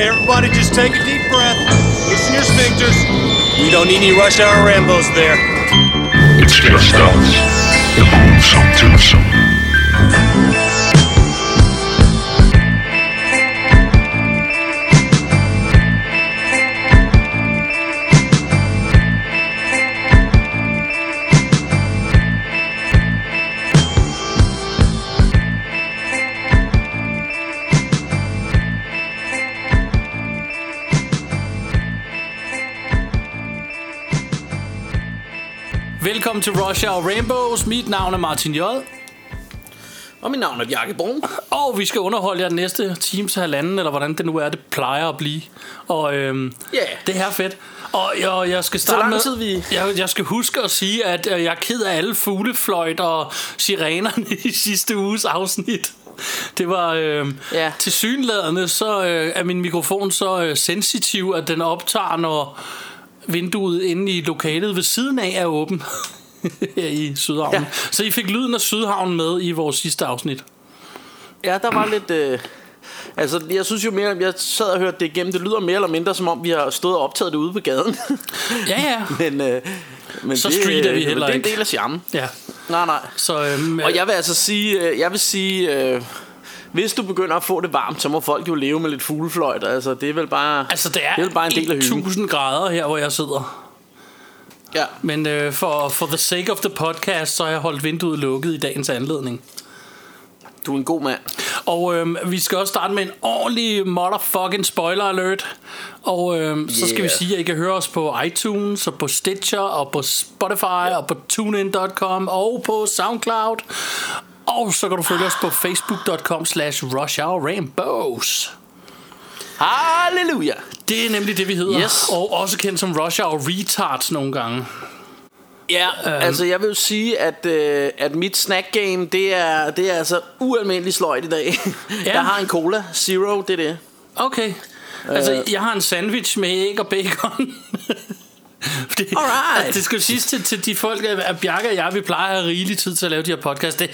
Okay, everybody, just take a deep breath. Loosen your sphincters. We don't need any rush hour Rambos there. It's just us. The boomsome twosome. Velkommen til Rush Hour Rainbows. Mit navn er Martin Jod. Og mit navn er Bjarke Brun. Og vi skal underholde jer den næste time til halvanden, eller hvordan det nu er, det plejer at blive. Og det her er fedt. Og jeg skal starte med, jeg skal huske at sige, at jeg er ked af alle fuglefløjt og sirenerne i sidste uges afsnit. Det var tilsyneladende, så er min mikrofon så sensitiv, at den optager, når vinduet inde i lokalet ved siden af er åbent her i Sydhavnen. Ja. Så I fik lyden af Sydhavnen med i vores sidste afsnit. Ja, der var lidt... altså, jeg synes jo mere, jeg sad og hørte det igennem. Det lyder mere eller mindre, som om vi har stået og optaget det ude på gaden. Ja. Men så streeter vi heller ikke. Det er en del af charmen. Ja. Nej. Så, og jeg vil altså sige... hvis du begynder at få det varmt, så må folk jo leve med lidt fuglefløjt. Altså, det er vel bare, det er en del af hyggen. 1000 grader her, hvor jeg sidder. Ja. Men for the sake of the podcast, så har jeg holdt vinduet lukket i dagens anledning. Du er en god mand. Og vi skal også starte med en ordentlig motherfucking spoiler alert. Og så skal vi sige, at I kan høre os på iTunes og på Stitcher og på Spotify og på TuneIn.com og på SoundCloud. Og så kan du følge os på facebook.com/rushhourrainbows. Halleluja. Det er nemlig det, vi hedder. Yes. Og også kendt som Rush Hour Retards nogle gange. Ja, altså jeg vil jo sige, at mit snack game, det er altså ualmindelig sløjt i dag. Ja. Jeg har en cola, zero, det er det. Okay, altså jeg har en sandwich med æg og bacon. Fordi, altså, det skal jo siges til de folk, at Bjarke og jeg, vi plejer at have rigelig tid til at lave de her podcast. Det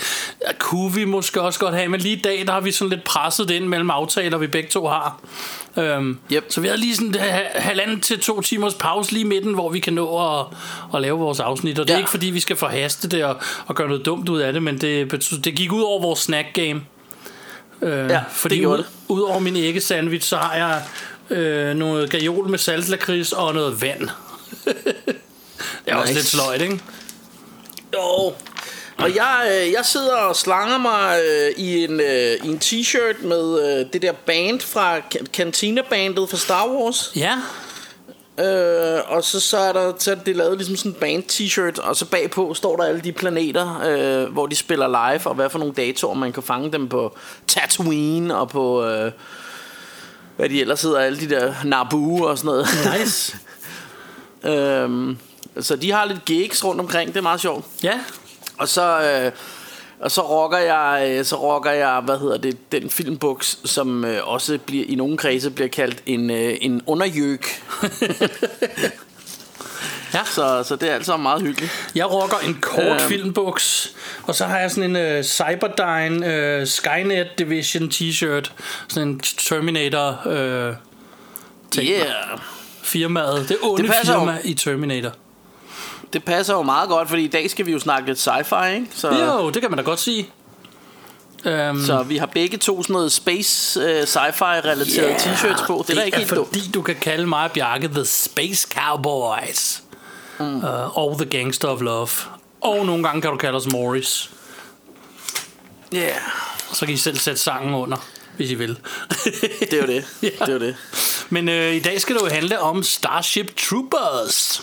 kunne vi måske også godt have, men lige i dag, der har vi sådan lidt presset det ind mellem aftaler, vi begge to har. Så vi havde lige sådan halvanden til 2 timers pause lige midten, hvor vi kan nå at lave vores afsnit. Og det er ikke fordi, vi skal forhaste det og gøre noget dumt ud af det, men det gik ud over vores snack game. Fordi det ud over min æggesandwich, så har jeg noget gajol med saltlakrids og noget vand. Det er også lidt sløjt, ikke? Jo. Og jeg sidder og slanger mig i en t-shirt med det der band fra Cantina Bandet fra Star Wars. Ja. Og så er der det lavet ligesom sådan en band t-shirt. Og så bagpå står der alle de planeter, hvor de spiller live, og hvad for nogle datoer man kan fange dem på Tatooine og på hvad de ellers hedder, alle de der Naboo og sådan noget. Nice. Så de har lidt gigs rundt omkring. Det er meget sjovt. Ja. Og så rocker jeg den filmbuks, som også bliver, i nogle kredse bliver kaldt en underjøk. Ja. Så det er altså meget hyggeligt. Jeg rocker en kort filmbuks. Og så har jeg sådan en Cyberdyne Skynet Division t-shirt. Sådan en Terminator firmaet. Det onde firma i Terminator. Det passer jo meget godt, fordi i dag skal vi jo snakke lidt sci-fi, ikke? Så... Jo, det kan man da godt sige. Så vi har begge to sådan noget space sci-fi-relaterede t-shirts på. Det er ikke helt dumt. Fordi du kan kalde mig og Bjarke The Space Cowboys. Og The Gangster of Love. Og nogle gange kan du kalde os Morris. Ja. Yeah. Så kan I selv sætte sangen under, hvis I vil. Det er jo det. Ja. Det er jo det. Men i dag skal det jo handle om Starship Troopers.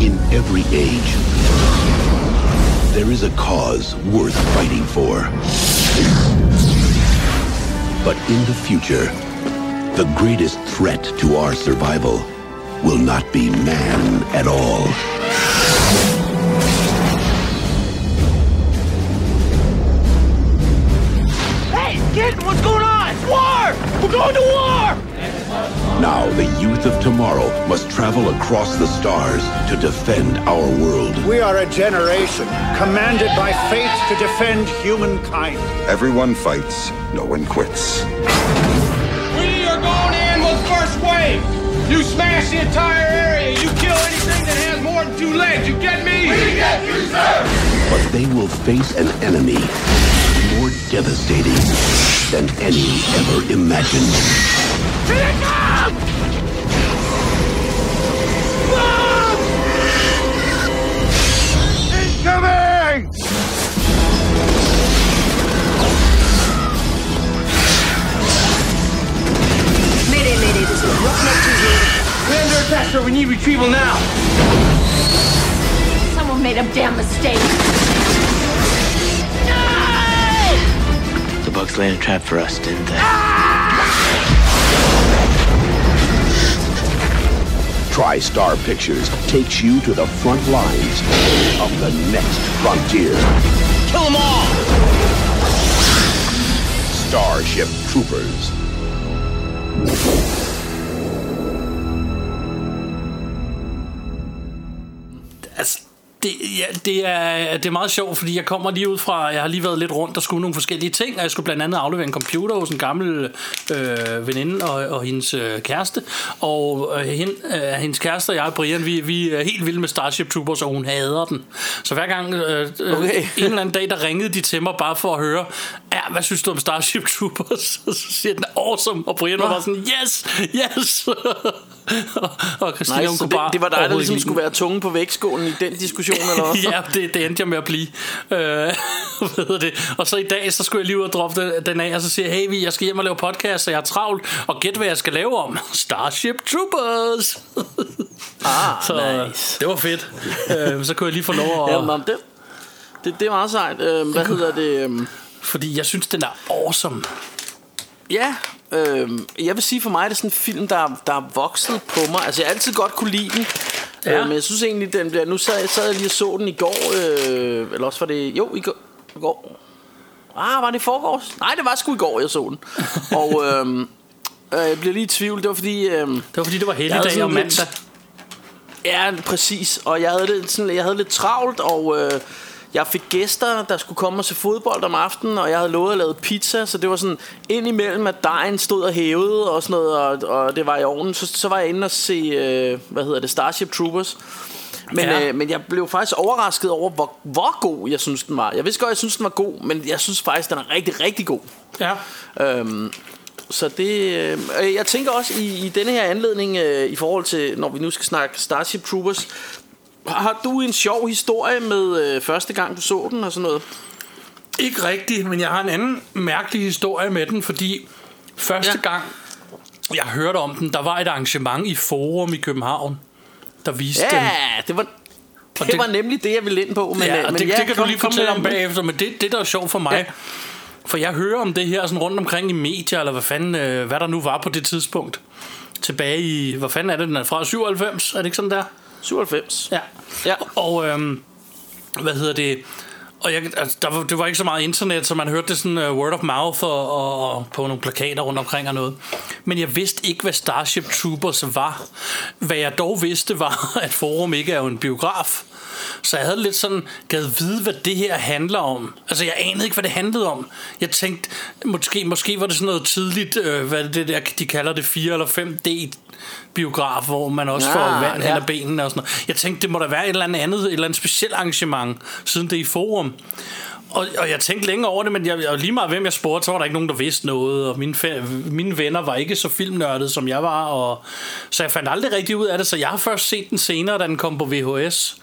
In every age, there is a cause worth fighting for. But in the future, the greatest threat to our survival will not be man at all. What's going on? War! We're going to war! Now the youth of tomorrow must travel across the stars to defend our world. We are a generation commanded by fate to defend humankind. Everyone fights, no one quits. We are going in with first wave. You smash the entire area. You kill anything that has more than two legs. You get me? We get you, sir! But they will face an enemy more devastating than any ever imagined. Here it comes! Mom! Incoming! Mayday, this is Roughneck 2-0. We're under attack, sir. We need retrieval now. Someone made a damn mistake. The bugs laid a trap for us, didn't they? Ah! TriStar Pictures takes you to the front lines of the next frontier. Kill them all! Starship Troopers. Det er meget sjovt, fordi jeg kommer lige ud fra, jeg har lige været lidt rundt og skulle nogle forskellige ting, og jeg skulle blandt andet aflevere en computer hos en gammel veninde og hendes kæreste, og hendes kæreste og jeg, Brian, vi er helt vilde med Starship Troopers, og hun hader den. Så hver gang en eller anden dag, der ringede de til mig bare for at høre, hvad synes du om Starship Troopers? Og så siger den, awesome, og Brian var bare sådan, yes! og Christine, nice, det var dig, der ligesom skulle være tunge på vægtskålen i den diskussion. Ja, det endte jeg med at blive. Ved det. Og så i dag, så skulle jeg lige ud og droppe den af, og så siger jeg, hey, jeg skal hjem og lave podcast, så jeg er travlt, og gæt, hvad jeg skal lave om. Starship Troopers! Så nice. Det var fedt. Så kunne jeg lige få lov at... Jamen, det er meget sejt. Hvad hedder det? Fordi jeg synes, den er awesome. Ja, jeg vil sige, for mig, det er sådan en film, der er vokset på mig. Altså, jeg har altid godt kunne lide den. Ja. Men jeg synes egentlig, den bliver... Nu sad jeg lige og så den i går. Eller også var det... Jo, i går. Var det i forgårs? Nej, det var sgu i går, jeg så den. Og jeg bliver lige i tvivl. Det var fordi... det var helligdag og mandag. Ja, præcis. Og jeg havde lidt travlt, og... Jeg fik gæster, der skulle komme og se fodbold om aftenen, og jeg havde lovet at lave pizza, så det var sådan indimellem, at dejen stod og hævede og sådan noget, og det var i ovnen. Så var jeg inde og se, Starship Troopers. Men jeg blev faktisk overrasket over, hvor god jeg synes, den var. Jeg vidste godt, jeg synes, den var god, men jeg synes faktisk, den er rigtig, rigtig god. Ja. Så det... jeg tænker også i denne her anledning, i forhold til, når vi nu skal snakke Starship Troopers... Har du en sjov historie med første gang du så den og sådan noget? Ikke rigtigt, men jeg har en anden mærkelig historie med den, fordi første gang jeg hørte om den, der var et arrangement i Forum i København, der viste den. Ja, det var nemlig det jeg ville ind på, men det kan du lige fortælle om bagefter, men det der er sjovt for mig. Ja. For jeg hører om det her sådan rundt omkring i medier eller hvad der nu var på det tidspunkt. Tilbage i, hvad fanden er det, den er fra 97, er det ikke sådan der? 97. Ja. Og og det var ikke så meget internet, så man hørte det sådan word of mouth og på nogle plakater rundt omkring og noget. Men jeg vidste ikke, hvad Starship Troopers var. Hvad jeg dog vidste var, at Forum ikke er jo en biograf. Så jeg havde lidt sådan gad vide, hvad det her handler om. Altså jeg anede ikke, hvad det handlede om. Jeg tænkte, måske var det sådan noget tidligt, hvad det der, de kalder det 4 eller 5D biograf, hvor man også får vand hen ad benene og sådan noget. Jeg tænkte, det må der være et eller andet specielt arrangement, siden det er i Forum. Og jeg tænkte længe over det, men lige meget hvem jeg spurgte, så var der ikke nogen, der vidste noget. Og mine venner var ikke så filmnørdede, som jeg var, så jeg fandt aldrig rigtig ud af det. Så jeg har først set den senere, da den kom på VHS.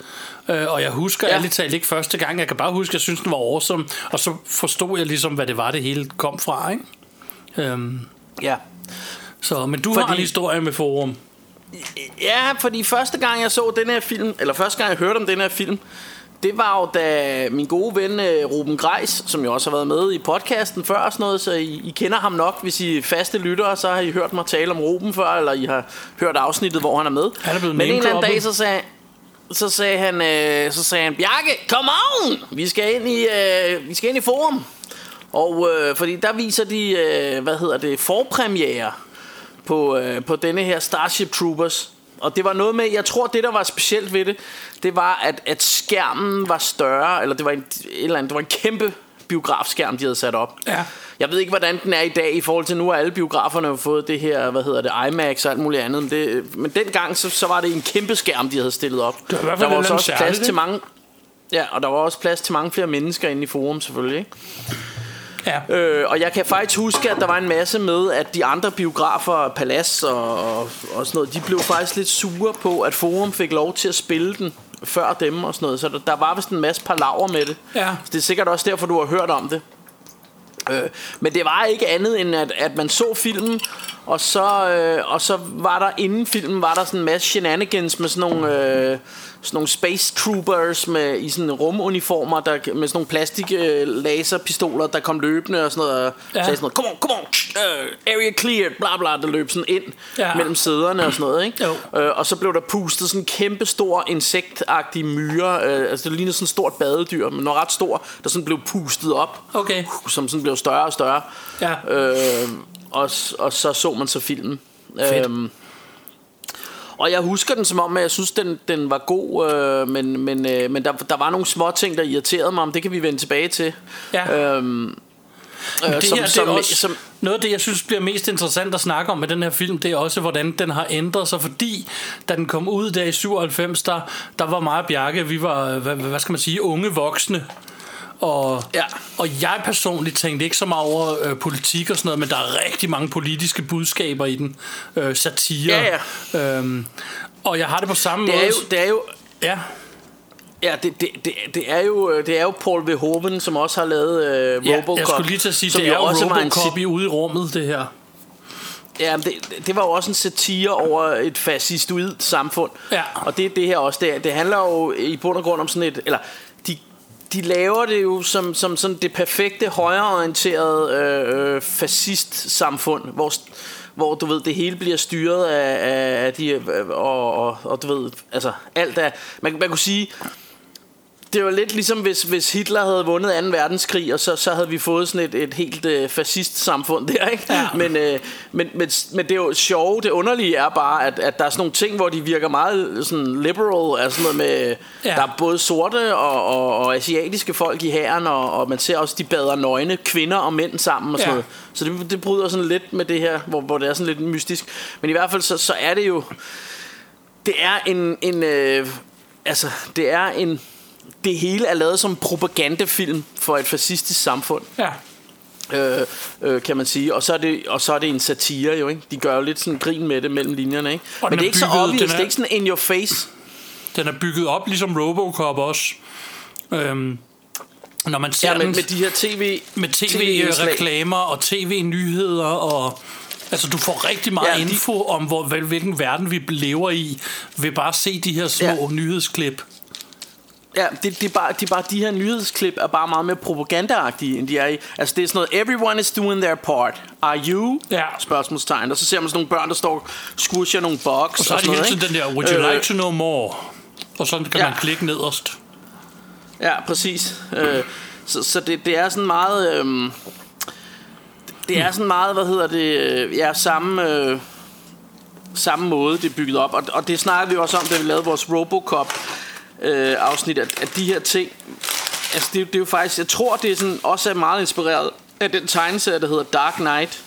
Og jeg husker ærligt talt ikke første gang. Jeg kan bare huske, jeg synes den var awesome. Og så forstod jeg ligesom, hvad det var, det hele kom fra, ikke? Ja. Så, men du har en historie med Forum. Ja, fordi første gang jeg så den her film, eller første gang jeg hørte om den her film, det var jo da min gode ven Ruben Greis, som jo også har været med i podcasten før og sådan noget, så I kender ham nok. Hvis I faste lyttere, så har I hørt mig tale om Ruben før, eller I har hørt afsnittet, hvor han er med. Han er blevet men en eller anden dag, så sagde han, Bjarke, come on! Vi skal ind i Forum. Og fordi der viser de, forpremiere på denne her Starship Troopers. Og det var noget med, jeg tror det der var specielt ved det, det var at skærmen var større, eller det var en kæmpe biografskærm de havde sat op. Ja. Jeg ved ikke hvordan den er i dag i forhold til nu, at alle biograferne har fået det her, IMAX og alt muligt andet. Men dengang så var det en kæmpe skærm de havde stillet op. Der var også plads til mange. Ja, og der var også plads til mange flere mennesker inde i forum selvfølgelig, ikke? Ja. Og jeg kan faktisk huske, at der var en masse med, at de andre biografer, Palads og sådan noget, de blev faktisk lidt sure på, at Forum fik lov til at spille den før dem og sådan noget. Så der var vist en masse palaver med det. Ja. Så det er sikkert også derfor, du har hørt om det. Men det var ikke andet end, at man så filmen, og så var der inden filmen, var der sådan en masse shenanigans med sådan nogle space troopers med, i sådan rumuniformer der, med sådan nogle plastik laserpistoler der kom løbende og sådan noget, og ja. Sagde sådan noget, come on, area cleared, bla bla, der løb sådan ind mellem sæderne og sådan noget, ikke? Og så blev der pustet sådan en kæmpe stor insektagtig myre, altså det lignede sådan et stort badedyr, men noget ret stor, der sådan blev pustet op, som sådan blev større og større, og så man så filmen. Og jeg husker den som om, at jeg synes, den var god, men der var nogle små ting, der irriterede mig, om det kan vi vende tilbage til. Ja. Noget af det, jeg synes bliver mest interessant at snakke om med den her film, det er også, hvordan den har ændret sig, fordi da den kom ud der i 97, der var mig og Bjarke, vi var, hvad skal man sige, unge voksne. Og jeg personligt tænkte ikke så meget over politik og sådan noget, men der er rigtig mange politiske budskaber i den, satire. Ja. Og jeg har det på samme måde. Det er jo Paul Verhoeven, som også har lavet Robocop. Jeg skulle lige til at sige, det er jo også Robocop i ude i rummet, det her. Ja, det var jo også en satire over et fascistoidt samfund. Ja. Og det er det her også. Det handler jo i bund og grund om sådan et, eller de laver det jo som sådan det perfekte højreorienterede fascist-samfund, hvor du ved det hele bliver styret af de og du ved altså alt af man kunne sige. Det var lidt ligesom hvis Hitler havde vundet 2. verdenskrig, og så havde vi fået sådan et helt fascist-samfund der, ikke? Ja. Men det er jo sjovt, det underlige er bare, at der er sådan nogle ting, hvor de virker meget sådan liberal, altså sådan noget med, der er både sorte og asiatiske folk i hæren, og man ser også, de bader nøgne kvinder og mænd sammen og sådan noget. Så det bryder sådan lidt med det her, hvor det er sådan lidt mystisk. Men i hvert fald, så er det jo, det er en det hele er lavet som propagandafilm for et fascistisk samfund, kan man sige. Og så er det en satire jo, ikke? De gør jo lidt sådan grin med det mellem linjerne, ikke? Men det er ikke så obvious, det er ikke sådan in your face. Den er bygget op ligesom Robocop også. Når man ser den med de her tv-reklamer og tv-nyheder og altså du får rigtig meget info om hvilken verden vi lever i ved bare at se de her små nyhedsklip. Ja, de her nyhedsklip er bare meget mere propagandaagtige, end de er i. Altså det er sådan noget, everyone is doing their part. Are you? Ja. Spørgsmålstegn. Og så ser man sådan nogle børn, der står og squisher nogle boks. Og så er det hele tiden den der, would you like to know more? Og sådan kan man klikke nederst. Ja, præcis. Så det er sådan meget... det er sådan meget, samme måde, det er bygget op. Og det snakker vi også om, da vi lavede vores Robocop afsnit af de her ting. Altså det er jo faktisk, jeg tror det er sådan, også er meget inspireret af den tegneserie der hedder Dark Knight,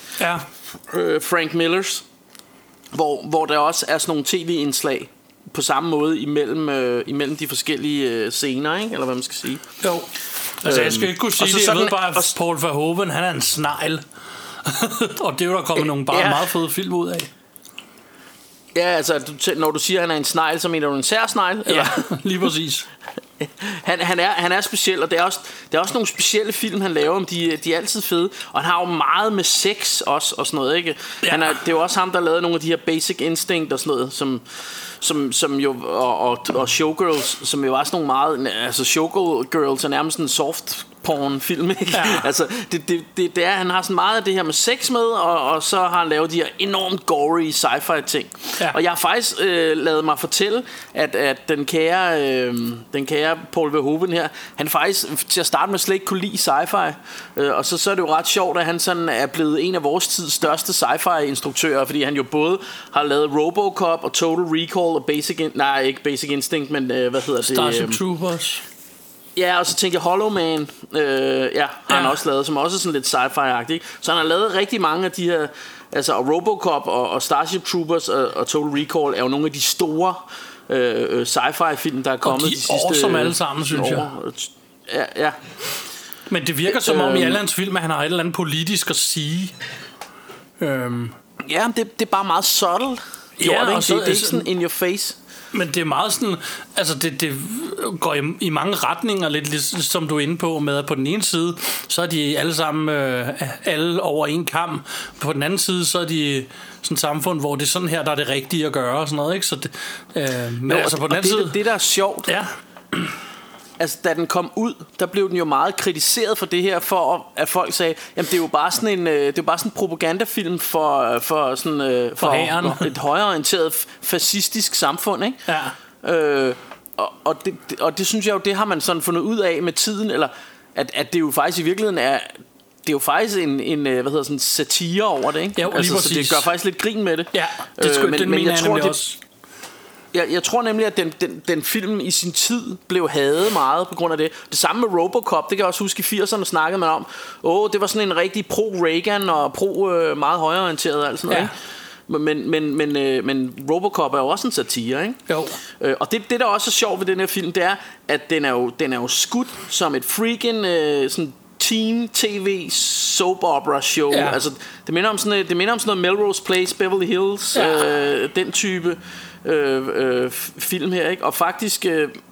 Frank Millers, hvor der også er sådan nogle tv-indslag på samme måde imellem de forskellige scener, ikke? Eller hvad man skal sige. Jo. Altså jeg skal ikke kunne sige det, jeg ved bare at Paul Verhoeven, han er en snegl. Og det er jo der kommet nogle bare meget fede film ud af. Ja, altså, når du siger, at han er en snegl, så mener du en særsnegl? Ja, lige præcis. Han er speciel, og det er også nogle specielle film, han laver, om de er altid fede. Og han har jo meget med sex også, og sådan noget, ikke? Ja. Det er jo også ham, der lavede nogle af de her Basic Instinct og sådan noget, som jo, og Showgirls, som jo var sådan nogle meget... Altså, Showgirls er nærmest en soft porn-film, ikke? Ja. Altså, det er, han har sådan meget af det her med sex med, og så har han lavet de her enormt gory sci-fi ting. Ja. Og jeg har faktisk lavet mig fortælle, at den kære Paul Verhoeven her, han faktisk til at starte med slet ikke kunne lide sci-fi. Og så er det jo ret sjovt, at han sådan er blevet en af vores tids største sci-fi-instruktører, fordi han jo både har lavet Robocop og Total Recall og ikke Basic Instinct, men hvad hedder det? Starship Troopers. Ja, og så tænker jeg Hollow Man, har han også lavet, som også er sådan lidt sci-fi-agtig. Så han har lavet rigtig mange af de her, altså Robocop og Starship Troopers og Total Recall er jo nogle af de store sci-fi-film, der er kommet de sidste år. Som alle sammen, synes jeg. Ja. Men det virker som om i alle hans film, at han har et eller andet politisk at sige. Ja, det er bare meget subtle. Ja, og så, det er ikke sådan in your face. Men det er meget sådan, altså det går i mange retninger, lidt ligesom, som du er inde på med, at på den ene side, så er de alle sammen, alle over en kam. På den anden side, så er de sådan et samfund, hvor det er sådan her, der er det rigtige at gøre og sådan noget, ikke? Så det, men altså på den anden side... Det der er sjovt... Ja. Altså da den kom ud, der blev den jo meget kritiseret for det her, for at folk sagde, jamen det er jo bare sådan en propagandafilm for sådan for et højreorienteret fascistisk samfund, ikke? Ja. Og det synes jeg jo, det har man sådan fundet ud af med tiden, eller at det jo faktisk i virkeligheden er, det er jo faktisk en hvad hedder sådan satire over det, ikke? Ja, altså, så det gør faktisk lidt grin med det. Ja, det skulle men jeg tror det også. Jeg tror nemlig, at den film i sin tid blev hadet meget på grund af det. Det samme med Robocop, det kan jeg også huske i 80'erne snakkede man om. Det var sådan en rigtig pro-Reagan og meget højreorienteret og alt sådan noget, ikke? Men Robocop er jo også en satire, ikke? Jo. Og det der også er sjovt ved den her film, det er, at den er jo skudt som et freaking sådan teen tv soap opera show. Ja. Altså, det minder om sådan noget Melrose Place, Beverly Hills, den type film her, ikke? Og faktisk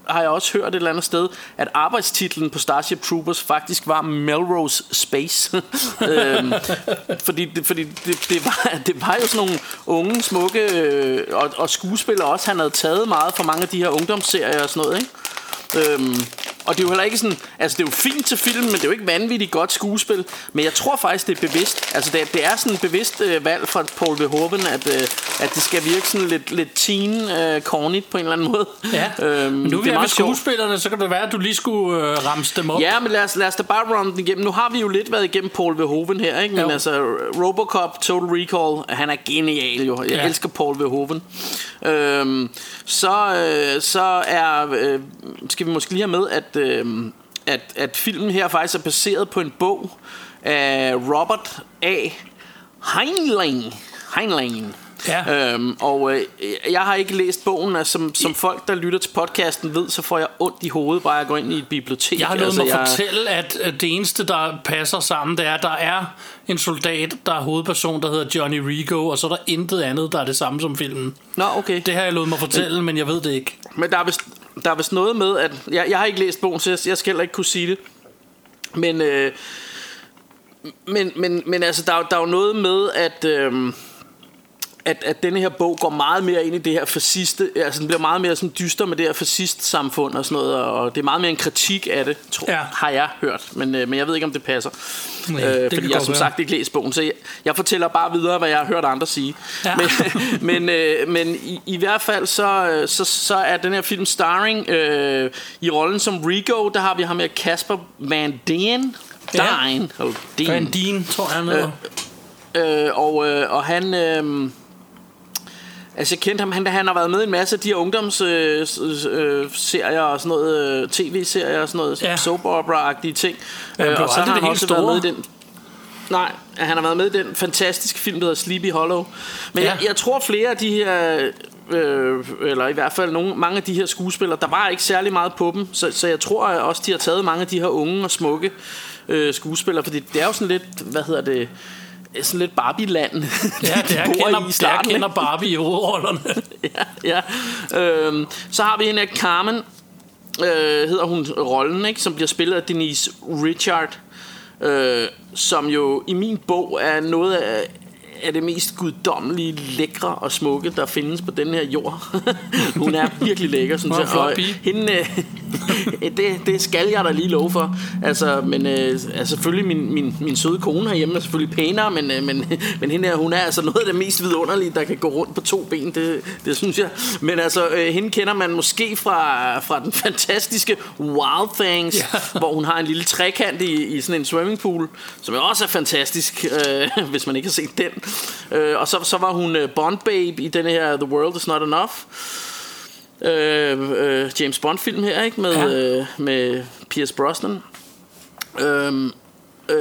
har jeg også hørt et eller andet sted, at arbejdstitlen på Starship Troopers faktisk var Melrose Space. fordi det var jo sådan nogle unge, smukke og skuespillere også. Han havde taget meget fra mange af de her ungdomsserier og sådan noget, ikke? Og det er jo heller ikke sådan, altså det er jo fint til filmen, men det er jo ikke vanvittigt godt skuespil. Men jeg tror faktisk, det er bevidst. Altså det er sådan et bevidst valg fra Paul Verhoeven, at det skal virke sådan lidt teen cornigt på en eller anden måde. Ja, men nu vi er med skuespillerne, så kan det være, at du lige skulle ramse dem op. Ja, men lad os da bare ramme den igennem. Nu har vi jo lidt været igennem Paul Verhoeven her, ikke? Men altså Robocop, Total Recall, han er genial jo. Jeg elsker Paul Verhoeven. Så skal vi måske lige have med, at filmen her faktisk er baseret på en bog af Robert A. Heinlein. Ja. Jeg har ikke læst bogen, altså, som folk der lytter til podcasten ved, så får jeg ondt i hovedet bare at gå ind i et bibliotek. Jeg har lovet mig at fortælle, at det eneste der passer sammen, det er at der er en soldat, der er hovedperson, der hedder Johnny Rigo, og så er der intet andet der er det samme som filmen. Nå, okay. Det har jeg lovet mig fortælle, men jeg ved det ikke. Men der er vist noget med, at jeg har ikke læst bogen, så jeg skal heller ikke kunne sige det. Men altså der er jo noget med at denne her bog går meget mere ind i det her fasciste, altså den bliver meget mere sådan dyster med det her fascistsamfund og sådan noget, og det er meget mere en kritik af det, har jeg hørt, men jeg ved ikke om det passer. Nej, fordi jeg som sagt ikke læser bogen, så jeg fortæller bare videre hvad jeg har hørt andre sige. Ja. Men i hvert fald så er den her film starring i rollen som Rigo, der har vi ham her Casper Van Dien. Van Dien, tror jeg han og han altså jeg kendte ham, han har været med i en masse af de her ungdomsserier og sådan noget, tv-serier og sådan noget, soap opera-agtige ting. Og så har han også været med i den. Nej, han har været med i den fantastiske film, der hedder Sleepy Hollow. Men jeg tror flere af de her, eller i hvert fald mange af de her skuespillere, der var ikke særlig meget på dem. Så jeg tror også, de har taget mange af de her unge og smukke skuespillere, fordi det er jo sådan lidt, sådan lidt Barbie-land. Ja, der kender Barbie i hovedrollerne. Ja. Så har vi hende af Carmen, hedder hun rollen, ikke, som bliver spillet af Denise Richards, som jo i min bog er noget af det mest guddommelige, lækre og smukke der findes på den her jord. Hun er virkelig lækker, synes jeg. Og hende det skal jeg da lige love for. Altså, men selvfølgelig min søde kone herhjemme er selvfølgelig pænere, men hende her, hun er altså noget af det mest vidunderlige, der kan gå rundt på to ben. Det synes jeg. Men altså, hende kender man måske fra den fantastiske Wild Things, ja, hvor hun har en lille trekant i sådan en swimmingpool, som også er fantastisk, hvis man ikke har set den. Og så var hun Bond-babe i den her The World Is Not Enough. James Bond-film her, ikke? Med Pierce Brosnan.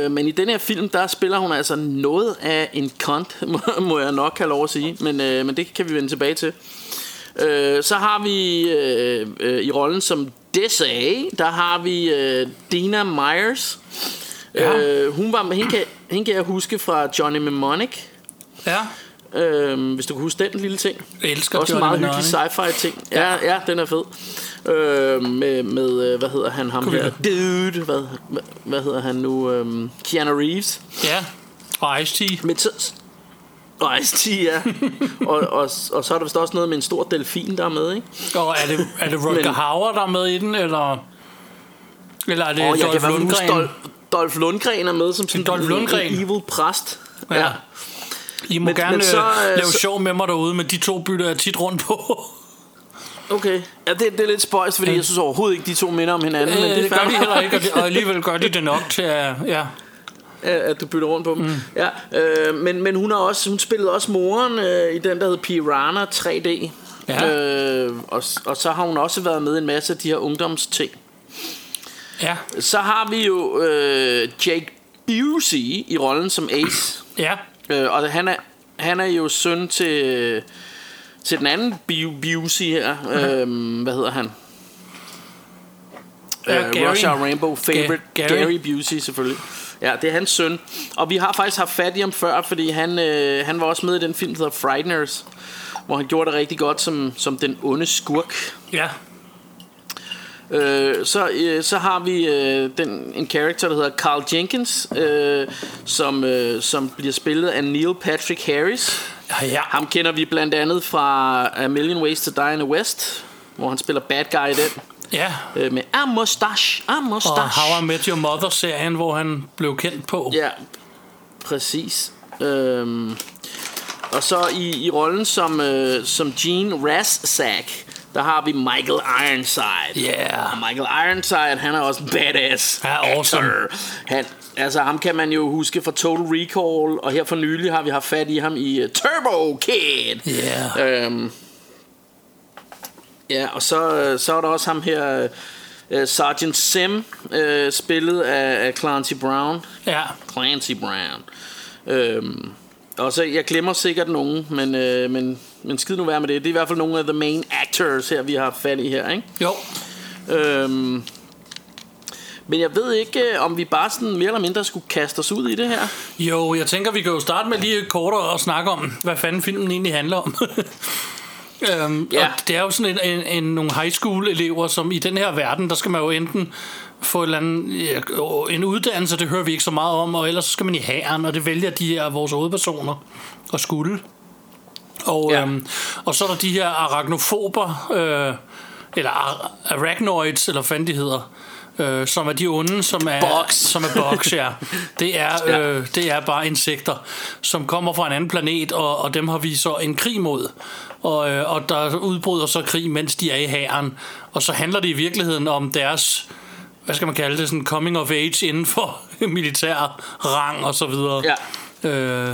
Men i den her film, der spiller hun altså noget af en cunt, må jeg nok have lov at sige. Men det kan vi vende tilbage til. Så har vi i rollen som Dessay, der har vi Dina Myers. Ja. Hende kan jeg huske fra Johnny Mnemonic. Ja. Hvis du kan huske den lille ting. Jeg elsker også en meget hyggelig sci-fi ting. Ja, den er fed. Med hvad hedder han ham her? Dude, hvad hedder han nu? Keanu Reeves. Ja. Og Ice-T. Og Ice-T, ja. og så er der vist også noget med en stor delfin, der er med, ikke? Og er det Rutger Hauer, der er med i den, eller er det Dolph Lundgren? Dolph Lundgren er med som sådan en evil præst. Ja. I må gerne lave sjov med mig derude, men de to bytter jeg tit rundt på. Okay. Ja, det er lidt spøjst, fordi jeg synes overhovedet ikke, de to minder om hinanden. Men det gør de heller ikke, og alligevel gør de det nok til at... Ja. At du bytter rundt på dem. Mm. Ja, men hun spillede også moren i den, der hed Piranha 3D. Ja. Og så har hun også været med i en masse af de her ungdomsting. Ja. Så har vi jo Jake Busey i rollen som Ace. Ja. Og han er jo søn til den anden Busey her. Okay. Hvad hedder han? Russia Rainbow favorite Gary Busey selvfølgelig. Ja, det er hans søn. Og vi har faktisk haft fat i ham før, fordi han var også med i den film, der hedder Frighteners, hvor han gjorde det rigtig godt som den onde skurk. Ja. Så har vi en karakter, der hedder Carl Jenkins, som bliver spillet af Neil Patrick Harris. Ja. Ham kender vi blandt andet fra A Million Ways to Die in the West, hvor han spiller bad guy i den. Ja. Med A Mustache. Og How I Met Your Mother-serien, hvor han blev kendt på. Ja, præcis. Og så i rollen som Gene Razzak, der har vi Michael Ironside. Yeah. Og Michael Ironside, han er også en badass. Han er awesome. Altså ham kan man jo huske fra Total Recall, og her for nylig har vi haft fat i ham i Turbo Kid. Yeah. Ja, og så er der også ham her, Sergeant Sim, spillet af Clancy Brown. Ja. Clancy Brown. Og så, jeg glemmer sikkert nogen, men skid nu være med det. Det er i hvert fald nogle af the main actors her, vi har fat i her, ikke? Jo. Men jeg ved ikke, om vi bare sådan mere eller mindre skulle kaste os ud i det her. Jo, jeg tænker, vi kan jo starte med lige kortere og snakke om, hvad fanden filmen egentlig handler om. Ja. Det er jo sådan nogle high school elever, som i den her verden, der skal man jo enten få en uddannelse, det hører vi ikke så meget om, og ellers så skal man i hæren, og det vælger de her vores hovedpersoner og skulle. Og, ja. Og så er der de her arachnofober, eller arachnoids, eller hvad de hedder, som er de onde, som er box, ja. Det er bare insekter, som kommer fra en anden planet, og dem har vi så en krig mod. Og der udbryder så krig, mens de er i hæren. Og så handler det i virkeligheden om deres, hvad skal man kalde det, sådan coming of age inden for militær rang og så videre. Ja.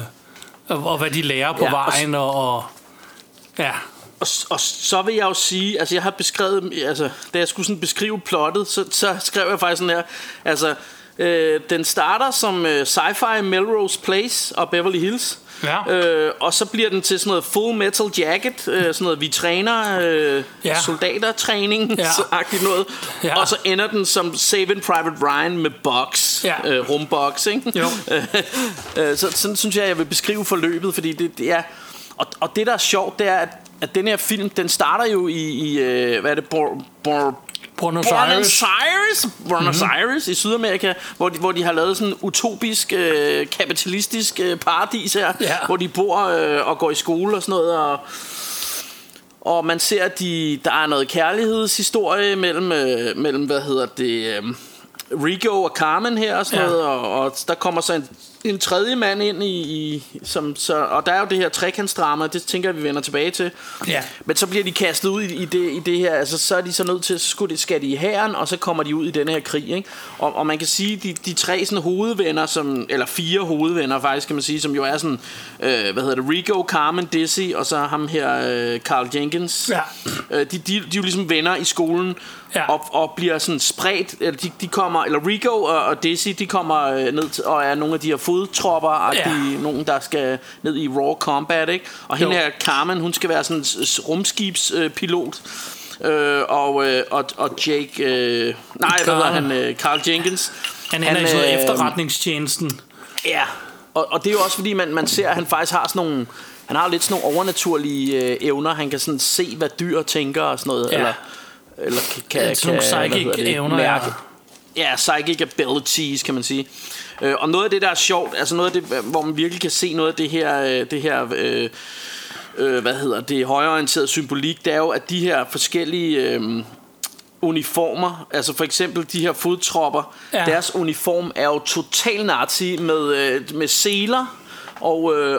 Og hvad de lærer på vejen og ja. Og så vil jeg jo sige, altså jeg har beskrevet, altså da jeg skulle sådan beskrive plottet, så skrev jeg faktisk sådan her, altså den starter som sci-fi Melrose Place og Beverly Hills. Ja. Og så bliver den til sådan noget Full Metal Jacket, sådan noget vi træner soldatertræning agtigt noget. Ja. Og så ender den som Saving Private Ryan med box, rumbox, ikke? Jo. Så sådan synes jeg vil beskrive forløbet, fordi det er og det der er sjovt, det er at den her film, den starter jo i hvad er det, Buenos Aires i Sydamerika, hvor de har lavet sådan en utopisk kapitalistisk paradis her, hvor de bor og går i skole og sådan noget, og Og man ser, at der er noget kærlighedshistorie mellem hvad hedder det, Rico og Carmen her og sådan noget, og der kommer så en tredje mand ind i som så, og der er jo det her trekantsdrama, det tænker jeg, vi vender tilbage til. Ja. Men så bliver de kastet ud i det her, altså så er de så nødt til skal de i hæren, og så kommer de ud i den her krig, ikke? Og man kan sige de tre sådan hovedvenner, som eller fire hovedvenner faktisk kan man sige, som jo er sådan hvad hedder det, Rico, Carmen, Dizzy og så ham her Carl Jenkins. Ja. De er jo ligesom venner i skolen. Ja. Og bliver sådan spredt, eller de kommer, eller Rico og Dizzy, de kommer ned og er nogle af de her fodtropper, nogen der skal ned i raw combat, ikke? Og hende her Carmen, hun skal være sådan rumskibspilot. Og Jake, Carl Jenkins. Han er sådan efterretningstjenesten. Ja. Og det er jo også fordi man ser, at han faktisk har sådan nogle, han har lidt sådan nogle overnaturlige evner. Han kan sådan se, hvad dyr tænker og sådan noget, eller kan psychic evner, psychic abilities kan man sige. Og noget af det der er sjovt, altså noget af det, hvor man virkelig kan se noget af det her hvad hedder det, højreorienteret symbolik, det er jo at de her forskellige uniformer, altså for eksempel de her fodtropper, deres uniform er jo total nazi med seler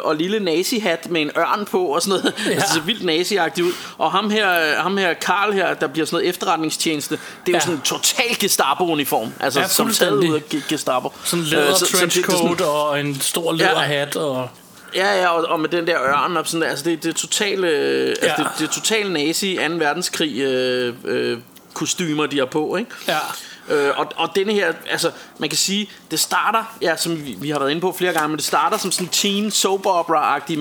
og lille nazihat med en ørn på og sådan noget. Det ser vildt naziagtigt ud. Og ham her Carl her, der bliver sådan noget efterretningstjeneste, det er jo sådan en total Gestapo-uniform. Altså som taget ud af Gestapo. Sådan en læder trenchcoat og en stor læderhat og... Ja, og med den der ørn op, sådan der. Altså det er totalt det nazi 2. verdenskrig kostymer de har på, ikke? Ja. Og denne her, altså man kan sige, det starter, som vi har været inde på flere gange, men det starter som sådan teen soap opera-agtig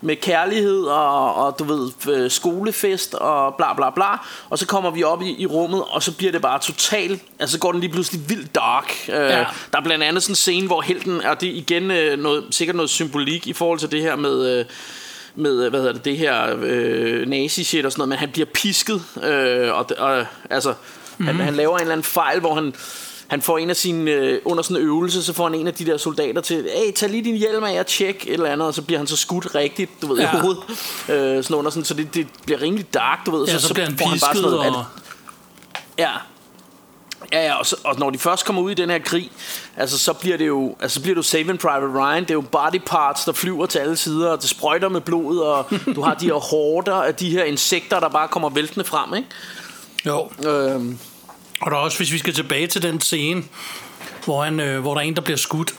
med kærlighed og du ved, skolefest og bla bla bla. Og så kommer vi op i rummet, og så bliver det bare totalt, altså så går den lige pludselig vildt dark. Der er blandt andet sådan en scene, hvor helten, og det er igen sikkert noget symbolik i forhold til det her med hvad hedder det her nazi-shit og sådan noget, men han bliver pisket, altså han laver en eller anden fejl, hvor han får en af sine under sådan en øvelse, så får han en af de der soldater til, hey, tag lige din hjelm af og tjek et eller andet, og så bliver han så skudt rigtigt, du ved, i hovedet, sådan under sådan, så det bliver rimelig dark, du ved, så bliver han pisket, han bare sådan noget, og... og når de først kommer ud i den her krig, altså så bliver det jo, Saving Private Ryan, det er jo body parts der flyver til alle sider, og det sprøjter med blod, og du har de her horder af de her insekter, der bare kommer væltende frem, ikke? Jo. Og der er også, hvis vi skal tilbage til den scene, hvor der er en, der bliver skudt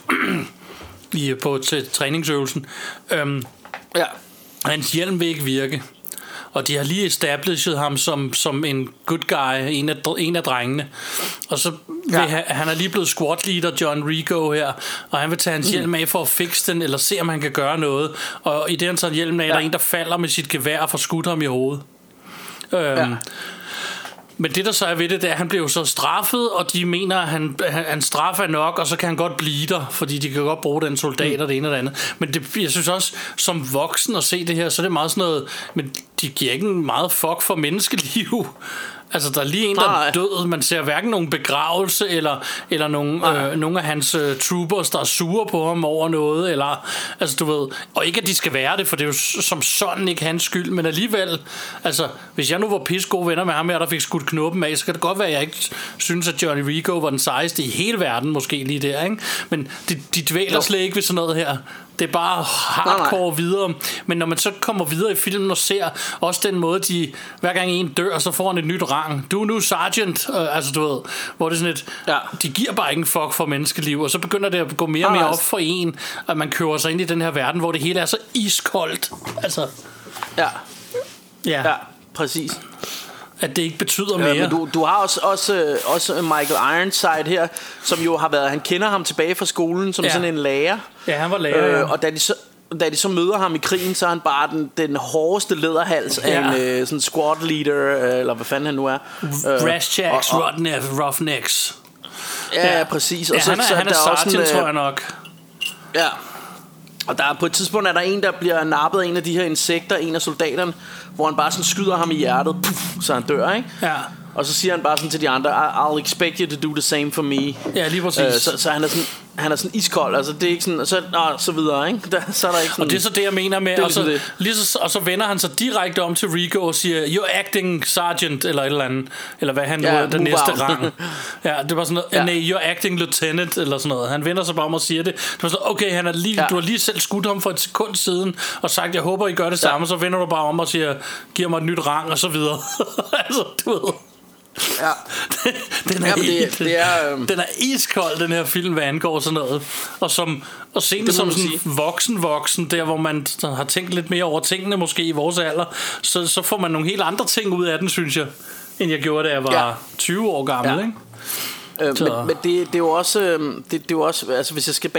på til træningsøvelsen. Hans hjelm vil ikke virke. Og de har lige established ham som en good guy, en af drengene. Og så han er lige blevet squad leader, John Rico her, og han vil tage hans hjelm af for at fikse den, eller se om han kan gøre noget. Og i det han tager hjelmen af, der er en, der falder med sit gevær og får skudt ham i hovedet. Men det der så er ved det, det er, at han bliver jo så straffet, og de mener, at han straffer nok, og så kan han godt blive der, fordi de kan godt bruge den soldat og det ene og det andet. Men det, jeg synes også, som voksen at se det her, så er det meget sådan noget, men de giver ikke en meget fuck for menneskeliv. Altså der er lige en, der er død. Man ser hverken nogen begravelse eller nogen af hans troopers, der er sure på ham over noget, eller, altså du ved. Og ikke at de skal være det, for det er jo som sådan ikke hans skyld. Men alligevel, altså hvis jeg nu var pisse gode venner med ham her, der fik skudt knoppen af, så kan det godt være, at jeg ikke synes, at Johnny Rico var den sejeste i hele verden, måske lige der, ikke? Men de dvæler slet ikke ved sådan noget her. Det er bare hardcore videre. Men når man så kommer videre i filmen og ser også den måde, de hver gang en dør, så får han et nyt rang. Du er nu sergeant, altså du ved, hvor det er sådan et, de giver bare ikke en fuck for menneskeliv. Og så begynder det at gå mere og mere op for en, at man kører sig ind i den her verden, hvor det hele er så iskoldt. Altså Ja, præcis, at det ikke betyder mere. Men du har også Michael Ironside her, som jo har været, han kender ham tilbage fra skolen som sådan en lærer. Ja, han var lærer. Og da de så møder ham i krigen, så er han bare den hårdeste lederhals af en sådan squad leader, eller hvad fanden han nu er. Rasjaks, Roughnecks. Ja, præcis. Og ja, han er sergeant, tror jeg nok. Ja. Og der er, på et tidspunkt er der en, der bliver nappet af en af de her insekter, en af soldaterne, hvor han bare sådan skyder ham i hjertet, så han dør, ikke? Ja. Og så siger han bare sådan til de andre, I'll expect you to do the same for me. Ja, lige præcis. Så han er sådan, han er sådan iskold, altså det er ikke sådan, og så, og så videre, ikke? Der, så er der ikke sådan, og det er så det, jeg mener med, og så, det. Og så vender han sig direkte om til Rico og siger, you're acting sergeant, eller et eller andet, eller hvad han nu er, den næste rang. Ja, det var sådan noget, nej, you're acting lieutenant, eller sådan noget. Han vender sig bare om og siger det. Det var sådan, okay, han er lige, du har lige selv skudt ham for et sekund siden, og sagt, jeg håber, I gør det samme, så vender du bare om og siger, giver mig et nyt rang, og så videre. Altså, du ved. Ja. Den er iskold, den her film, hvad angår sådan noget. Og se det som sådan voksen, der hvor man har tænkt lidt mere over tingene, måske i vores alder, så får man nogle helt andre ting ud af den, synes jeg, end jeg gjorde, da jeg var 20 år gammel, ikke? Men det er jo også altså hvis jeg skal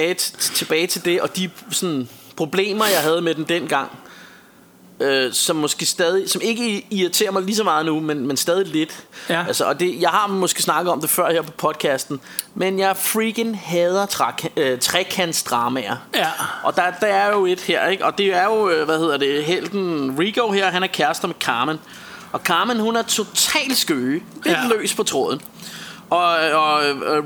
tilbage til det, og de sådan problemer, jeg havde med den dengang, som måske stadig, som ikke irriterer mig lige så meget nu, men stadig lidt. Ja. Altså, og det, jeg har måske snakket om det før her på podcasten, men jeg freaking hader trekantsdramaer. Ja. Og der er jo et her, ikke? Og det er jo, helten Rico her, han er kærester med Carmen. Og Carmen, hun er totalt skøge, lidt løs på tråden. Og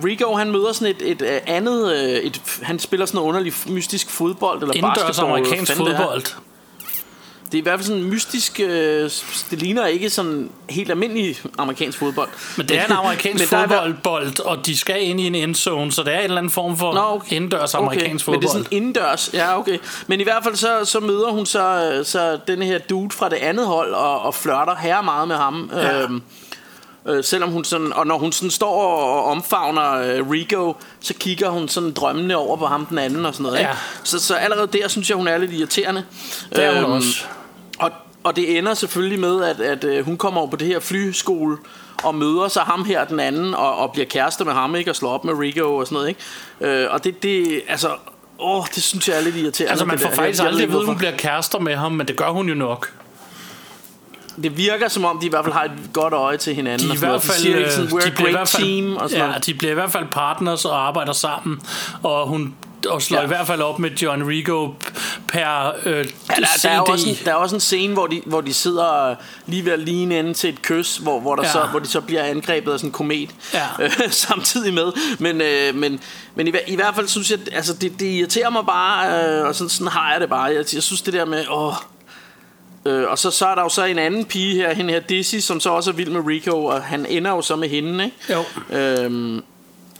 Rico, han møder sådan et andet, han spiller sådan noget underlig mystisk fodbold eller indendørs basketball, amerikansk fodbold. Det er i hvert fald sådan en mystisk, det ligner ikke sådan helt almindelig amerikansk fodbold. Men det er en amerikansk fodboldbold, og de skal ind i en endzone, så det er en eller anden form for indendørs amerikansk fodbold. Men det er sådan indendørs, ja, okay. Men i hvert fald så møder hun så den her dude fra det andet hold, og flirter her meget med ham. Ja. Selvom hun sådan, og når hun sådan står og omfavner Rico, så kigger hun sådan drømmende over på ham den anden og sådan noget, ikke? Så allerede der synes jeg, hun er lidt irriterende. Det er hun også. Og det ender selvfølgelig med at hun kommer over på det her flyskole og møder så ham her den anden, og bliver kærester med ham, ikke, og slår op med Rico og sådan noget, ikke? Og det altså det synes jeg er lidt irriterende. Altså man får faktisk aldrig at vide, hun bliver kærester med ham, men det gør hun jo nok. Det virker som om de i hvert fald har et godt øje til hinanden. De er i hvert fald, de bliver i hvert fald partners og arbejder sammen. Og hun slår i hvert fald op med John Rico per CD. Der er også en scene, hvor de sidder lige ved at ligne inde til et kys, hvor de så bliver angrebet af sådan en komet, samtidig med. Men i hvert fald synes jeg, altså det irriterer mig bare, og sådan har jeg det bare. Jeg synes det der med og så er der jo så en anden pige her, hende her Dizzy, som så også er vild med Rico, og han ender jo så med hende, ikke?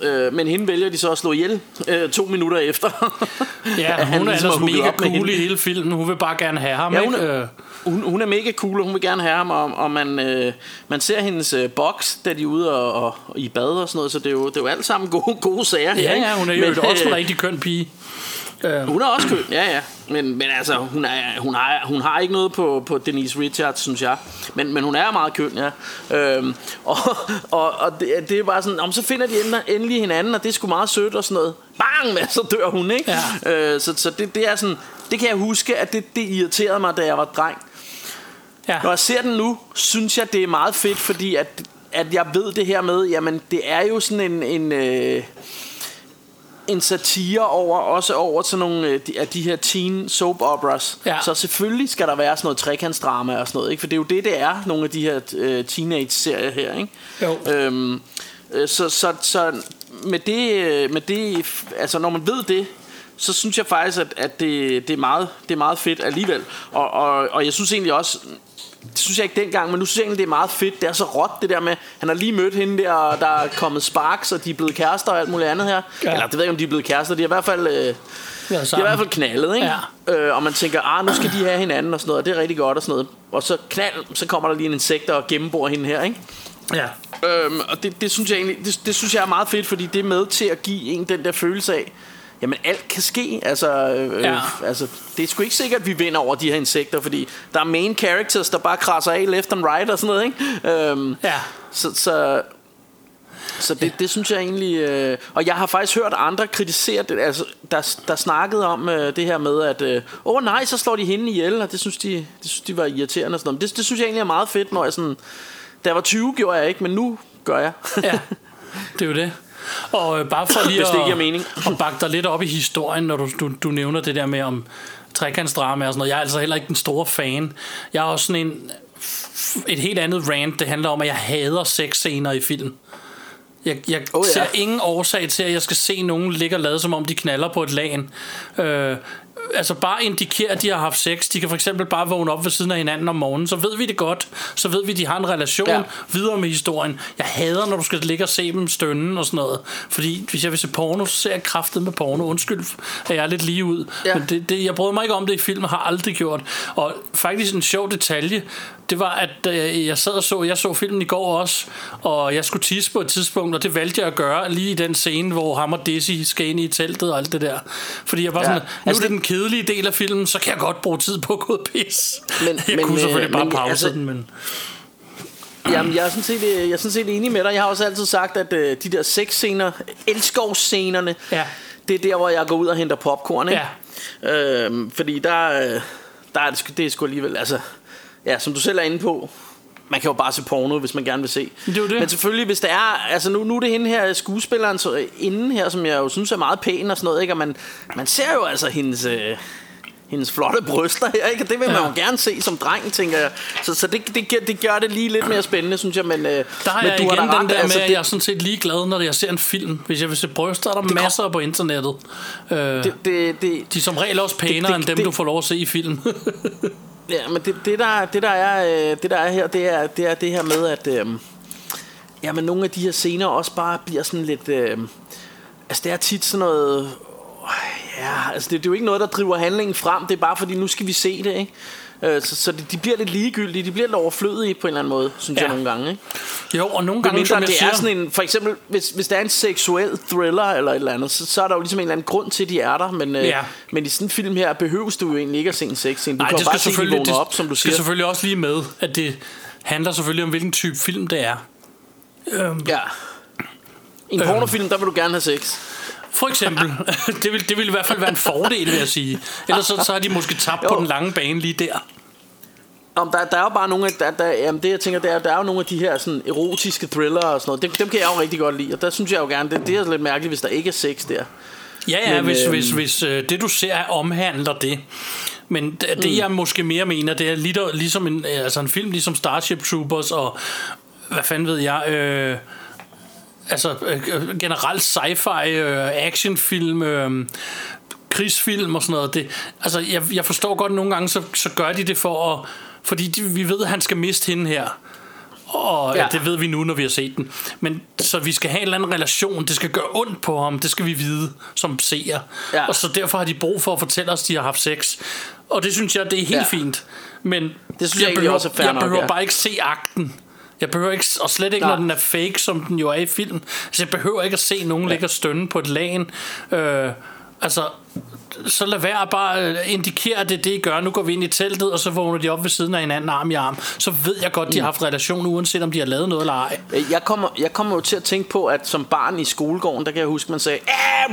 Jo. Men hende vælger de så at slå ihjel 2 minutter efter. Ja, hun er ligesom mega cool i hele filmen. Hun vil bare gerne have ham, hun er mega cool, og hun vil gerne have ham. Og man ser hendes boks, da de er ude og i bad og sådan noget. Så det er jo alt sammen gode sager her, ikke? Ja, hun er jo også en rigtig køn pige. Hun er også køn, ja. Men altså, hun har ikke noget på Denise Richards, synes jeg. Men hun er meget køn, ja. Og det er bare sådan, så finder de endelig hinanden, og det er sgu meget sødt og sådan noget. Bang, men så dør hun, ikke? Ja. Så det er sådan, det kan jeg huske, at det irriterede mig, da jeg var dreng. Ja. Når jeg ser den nu, synes jeg, det er meget fedt, fordi at jeg ved det her med, jamen det er jo sådan en satire over til nogle af de her teen soap operas. Ja. Så selvfølgelig skal der være sådan noget trekantsdrama og sådan noget, ikke? For det er jo det er nogle af de her teenage-serier her, ikke? Jo. Så med det altså når man ved det, så synes jeg faktisk at det er meget fedt alligevel. Og jeg synes egentlig også, det synes jeg ikke dengang, men nu synes jeg egentlig, det er meget fedt. Det er så råt, det der med, han har lige mødt hende der, og der er kommet sparks, og de er blevet kærester og alt muligt andet her. Ja. Eller det ved jeg ikke, om de er blevet kærester. De er i hvert fald, knaldet, ikke? Ja. Og man tænker, nu skal de have hinanden og sådan noget, og det er rigtig godt og sådan noget. Og så så kommer der lige en insekter og gennembor hende her, ikke? Ja. Og det synes jeg egentlig, det synes jeg er meget fedt, fordi det er med til at give en den der følelse af, jamen alt kan ske, altså det er sgu ikke sikkert, at vi vinder over de her insekter, fordi der er main characters, der bare krasser af left and right og sådan noget, ikke? Så det synes jeg egentlig, og jeg har faktisk hørt andre kritisere det, altså der snakkede om det her med at nej, så slår de hende ihjel, og det synes de var irriterende og sådan noget. Det synes jeg egentlig er meget fedt, når jeg sådan, da jeg var 20 gjorde jeg ikke, men nu gør jeg. Ja, det er jo det. Og bare for lige at bakke dig lidt op i historien, når du nævner det der med om trekantsdrama og sådan noget. Jeg er altså heller ikke den store fan. Jeg er også sådan et helt andet rant. Det handler om, at jeg hader sexscener i film. Jeg ser ingen årsag til, at jeg skal se nogen ligge og lade, som om de knaller på et lagen. Altså bare indikere, at de har haft sex. De kan for eksempel bare vågne op ved siden af hinanden om morgenen. Så ved vi det godt. Så ved vi, at de har en relation videre med historien. Jeg hader, når du skal ligge og se dem stønne og sådan noget. Fordi hvis jeg vil se porno, så ser jeg kraftet med porno. Undskyld, at jeg er lidt lige ud. Men det, jeg brød mig ikke om det i film, har aldrig gjort. Og faktisk en sjov detalje, det var, at jeg sad og så, jeg så filmen i går også, og jeg skulle tisse på et tidspunkt, og det valgte jeg at gøre lige i den scene, hvor ham og Dizzy skal ind i teltet og alt det der. Fordi jeg var sådan, nu er det den kedelige del af filmen, så kan jeg godt bruge tid på at gå og pisse. Jeg kunne selvfølgelig bare pause den, men... Jamen, jeg er sådan set enig med dig. Jeg har også altid sagt, at de der sexscener, elskovsscenerne, det er der, hvor jeg går ud og henter popcorn, ikke? Ja. Fordi der er det er sgu alligevel, altså... Ja, som du selv er inde på. Man kan jo bare se porno, hvis man gerne vil se det. Men selvfølgelig, hvis det er, altså nu er det hende her, skuespilleren så inden her, som jeg jo synes er meget pæn og sådan noget, ikke? Og man ser jo altså hendes flotte bryster her, ikke? Og det vil man jo gerne se som dreng, tænker jeg. Så det gør det lige lidt mere spændende, synes jeg. Men der har men jeg igen den ret, der altså med, at jeg er sådan set ligeglad, når jeg ser en film. Hvis jeg vil se bryster, er der masser på internettet. De er som regel også pænere end dem, du får lov at se i film. Ja, men det der er her, det er det her med, at jamen, nogle af de her scener også bare bliver sådan lidt... altså, det er tit sådan noget... det er jo ikke noget, der driver handlingen frem. Det er bare, fordi nu skal vi se det, ikke? Så de bliver lidt ligegyldige. De bliver lidt overflødige på en eller anden måde, synes jeg nogle gange, ikke? Jo, og nogle gange... Mindre, det er sådan en... For eksempel, hvis der er en seksuel thriller eller et eller andet, så er der jo ligesom en eller anden grund til, at de er der. Men i sådan en film her, behøves du jo egentlig ikke at se en sexscene. Du kan bare se de vågner op, som du siger. Det skal selvfølgelig også lige med, at det handler selvfølgelig om, hvilken type film det er. En pornofilm, der vil du gerne have sex. For eksempel. Det vil i hvert fald være en fordel, vil jeg sige. Ellers så har de måske tabt på den lange bane lige der. Der er jo bare nogle af det jeg tænker, der er jo nogle af de her sådan erotiske thriller og sådan noget. Dem kan jeg jo rigtig godt lide. Og der synes jeg jo gerne, det er lidt mærkeligt, hvis der ikke er sex der. Men, hvis det du ser omhandler det. Men det jeg måske mere mener, det er ligesom en film ligesom Starship Troopers og hvad fanden ved jeg... altså generelt sci-fi, actionfilm, krigsfilm og sådan noget. Altså jeg forstår godt, nogle gange så gør de det fordi vi ved, at han skal miste hende her. Og det ved vi nu, når vi har set den. Men så vi skal have en eller anden relation. Det skal gøre ondt på ham. Det skal vi vide som seer. Og så derfor har de brug for at fortælle os, de har haft sex. Og det synes jeg, det er helt fint. Men det synes jeg behøver bare ikke se akten. Jeg behøver ikke, og slet ikke, når den er fake, som den jo er i filmen. Så jeg behøver ikke at se nogen ligge og stønne på et lagen. Så lad være, bare indikere det I gør. Nu går vi ind i teltet, og så vågner de op ved siden af hinanden, arm i arm. Så ved jeg godt, de har haft relation, uanset om de har lavet noget eller ej. Jeg kommer jo til at tænke på, at som barn i skolegården, der kan jeg huske, man sagde,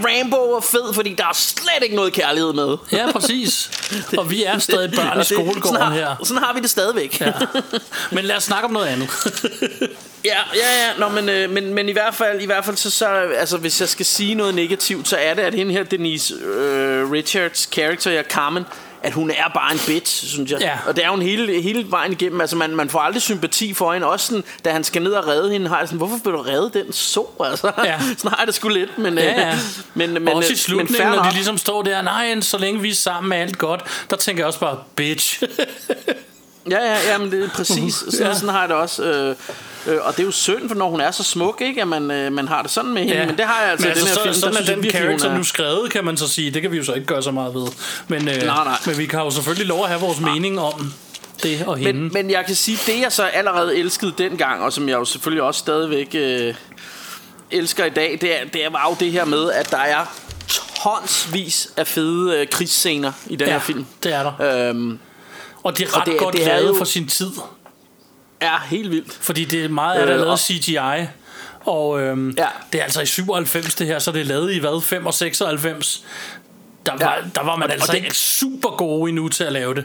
Rainbow er fed, fordi der er slet ikke noget kærlighed med. Ja, præcis. Og vi er stadig børn i skolegården her. Sådan har vi det stadigvæk. Men lad os snakke om noget andet. Ja. Nå, men i hvert fald så altså, hvis jeg skal sige noget negativt, så er det, at hende her, Denise Richards karakter, ja, Carmen, at hun er bare en bitch, synes jeg. Ja. Og det er hun hele vejen igennem. Altså man får aldrig sympati for hende. Også sådan, da han skal ned og redde hende, har jeg sådan, hvorfor vil du redde den så? Altså, sådan har jeg det sgu lidt. Men også i slutningen, når de ligesom står der, nej, så længe vi er sammen med alt godt, der tænker jeg også bare, bitch. Men det er præcis. Sådan har jeg det også. Og det er jo synd, for når hun er så smuk, ikke, at man har det sådan med hende. Men det har jeg altså, den her film. Sådan er den karakter nu skrevet, kan man så sige. Det kan vi jo så ikke gøre så meget ved. Men vi kan jo selvfølgelig lov at have vores mening om det og hende. Men jeg kan sige, det jeg så allerede elskede dengang, og som jeg jo selvfølgelig også stadigvæk elsker i dag, det var jo det her med, at der er tonsvis af fede krigsscener i den her film. Det er der. Og det er ret godt lavet for sin tid. Ja, helt vildt. Fordi det er meget af det lavet CGI. Og det er altså i 97 det her. Så det er lavet i hvad, 5 og 96. Der var man altså ikke super gode endnu til at lave det.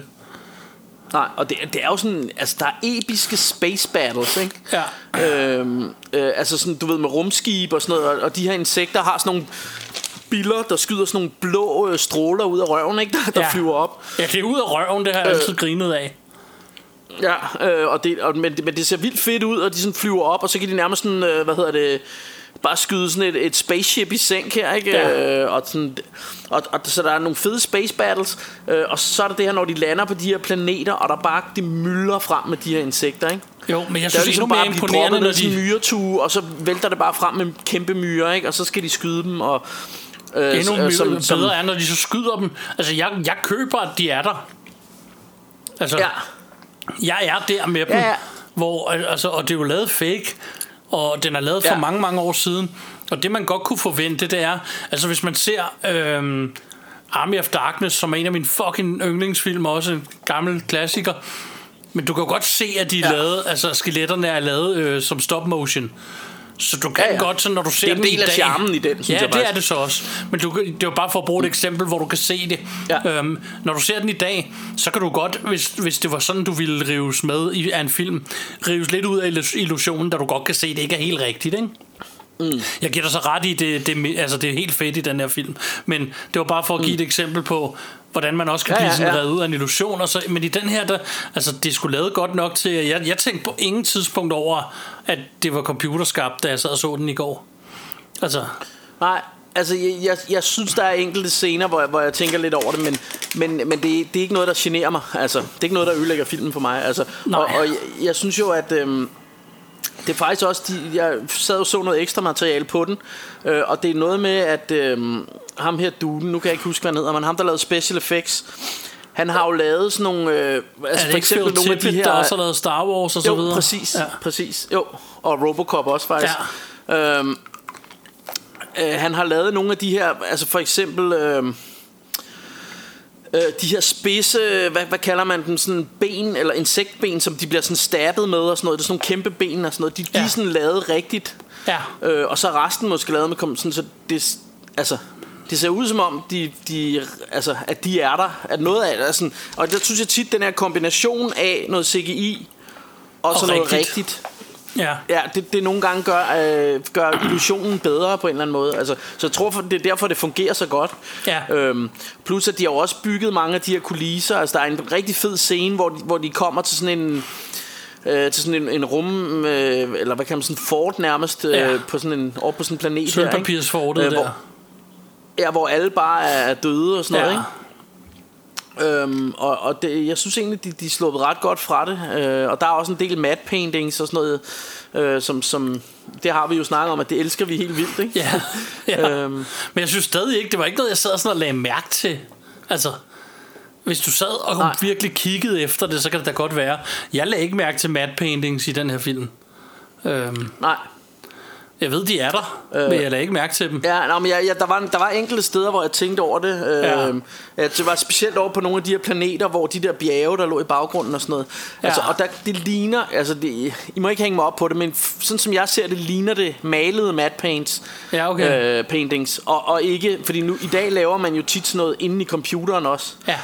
Nej, og det er jo sådan, altså der er episke space battles, ikke? Altså sådan, du ved, med rumskib og sådan noget. Og de her insekter har sådan nogle biller, der skyder sådan nogle blå stråler ud af røven, ikke? Der flyver op. Ja, det er ud af røven, det har jeg altid grinet af. Men det ser vildt fedt ud, og de sådan flyver op, og så kan de nærmest sådan, bare skyde sådan et spaceship i sænk her, ikke? Ja. Og sådan, og så der er nogle fede space battles, og så er det her, når de lander på de her planeter, og der bare det myldrer frem med de her insekter, ikke? Jo, men jeg synes det er bare imponerende, når de myretue, og så vælter det bare frem med kæmpe myrer, ikke? Og så skal de skyde dem, og endnu mere bedre er, når de så skyder dem. Altså jeg køber, at de er der. Altså ja. Jeg er der med dem, ja. Hvor, altså, og det er jo lavet fake, og den er lavet for mange år siden. Og det man godt kunne forvente, det er, altså hvis man ser Army of Darkness, som er en af mine fucking yndlingsfilm, også en gammel klassiker. Men du kan godt se, at de er lavet, altså skeletterne er lavet som stop motion. Så du kan godt, så når du ser dem i dag, det er en del af charmen i den, synes jeg faktisk. Ja, det er det så også. Men det er jo bare for at bruge et eksempel, hvor du kan se det. Ja. Når du ser den i dag, så kan du godt, hvis det var sådan, du ville rives med i en film, rives lidt ud af illusionen, da du godt kan se, det ikke er helt rigtigt, ikke? Mm. Jeg giver dig så ret i, det, altså det er helt fedt i den her film. Men det var bare for at give et eksempel på, hvordan man også kan blive sådan reddet ud af en illusion. Og så, men i den her, der, altså det skulle lavet godt nok til, at jeg tænkte på ingen tidspunkt over, at det var computerskabt, da jeg sad og så den i går. Altså. Nej, altså jeg synes, der er enkelte scener, hvor jeg tænker lidt over det, men det er ikke noget, der generer mig. Altså, det er ikke noget, der ødelægger filmen for mig. Altså, og jeg synes jo, at det er faktisk også, jeg sad og så noget ekstra materiale på den, og det er noget med, at ham her duden, nu kan jeg ikke huske, hvad han hedder, men ham, der lavede special effects, han har jo lavet sådan nogle, altså for eksempel nogle af de her, der også har lavet Star Wars og så videre. Jo, præcis, jo, og Robocop også faktisk. Ja. Han har lavet nogle af de her, altså for eksempel de her spidse, hvad kalder man dem, sådan ben eller insektben, som de bliver sådan stabbet med og sådan noget. Det er sådan nogle kæmpe ben og sådan noget. De er sådan lavet rigtigt. Ja. Og så resten måske lavet med sådan, så det, altså det ser ud som om de altså at de er der, at noget af det er sådan. Og der synes jeg tit den her kombination af noget CGI og så noget rigtigt. Ja. Ja, det nogle gange gør illusionen bedre på en eller anden måde. Altså, så jeg tror det er derfor det fungerer så godt. Ja. Plus at de har jo også bygget mange af de her kulisser. Altså der er en rigtig fed scene hvor de kommer til sådan en rum eller hvad kan man, sådan fort nærmest, på sådan en op på sådan en planet her, ikke? Sølvpapirsfortet der. Ja, hvor alle bare er døde og sådan noget, ikke? Og det, jeg synes egentlig de sluppede ret godt fra det, og der er også en del matte paintings og sådan noget, som det har vi jo snakket om, at det elsker vi helt vildt, ikke? Ja. Men jeg synes stadig ikke, det var ikke noget jeg sad sådan og lagde mærke til. Altså hvis du sad og virkelig kiggede efter det, så kan det da godt være. Jeg lagde ikke mærke til matte paintings i den her film. Nej, jeg ved de er der, men jeg lagde ikke mærke til dem. Ja, nej, men der var enkelte steder, hvor jeg tænkte over det. Det var specielt over på nogle af de her planeter, hvor de der bjerge, der lå i baggrunden og sådan noget. Altså, og det ligner, altså det, I må ikke hænge mig op på det, men sådan som jeg ser det, ligner det malede matte paints, paintings, og ikke, fordi nu i dag laver man jo tit sådan noget inde i computeren også. Ja.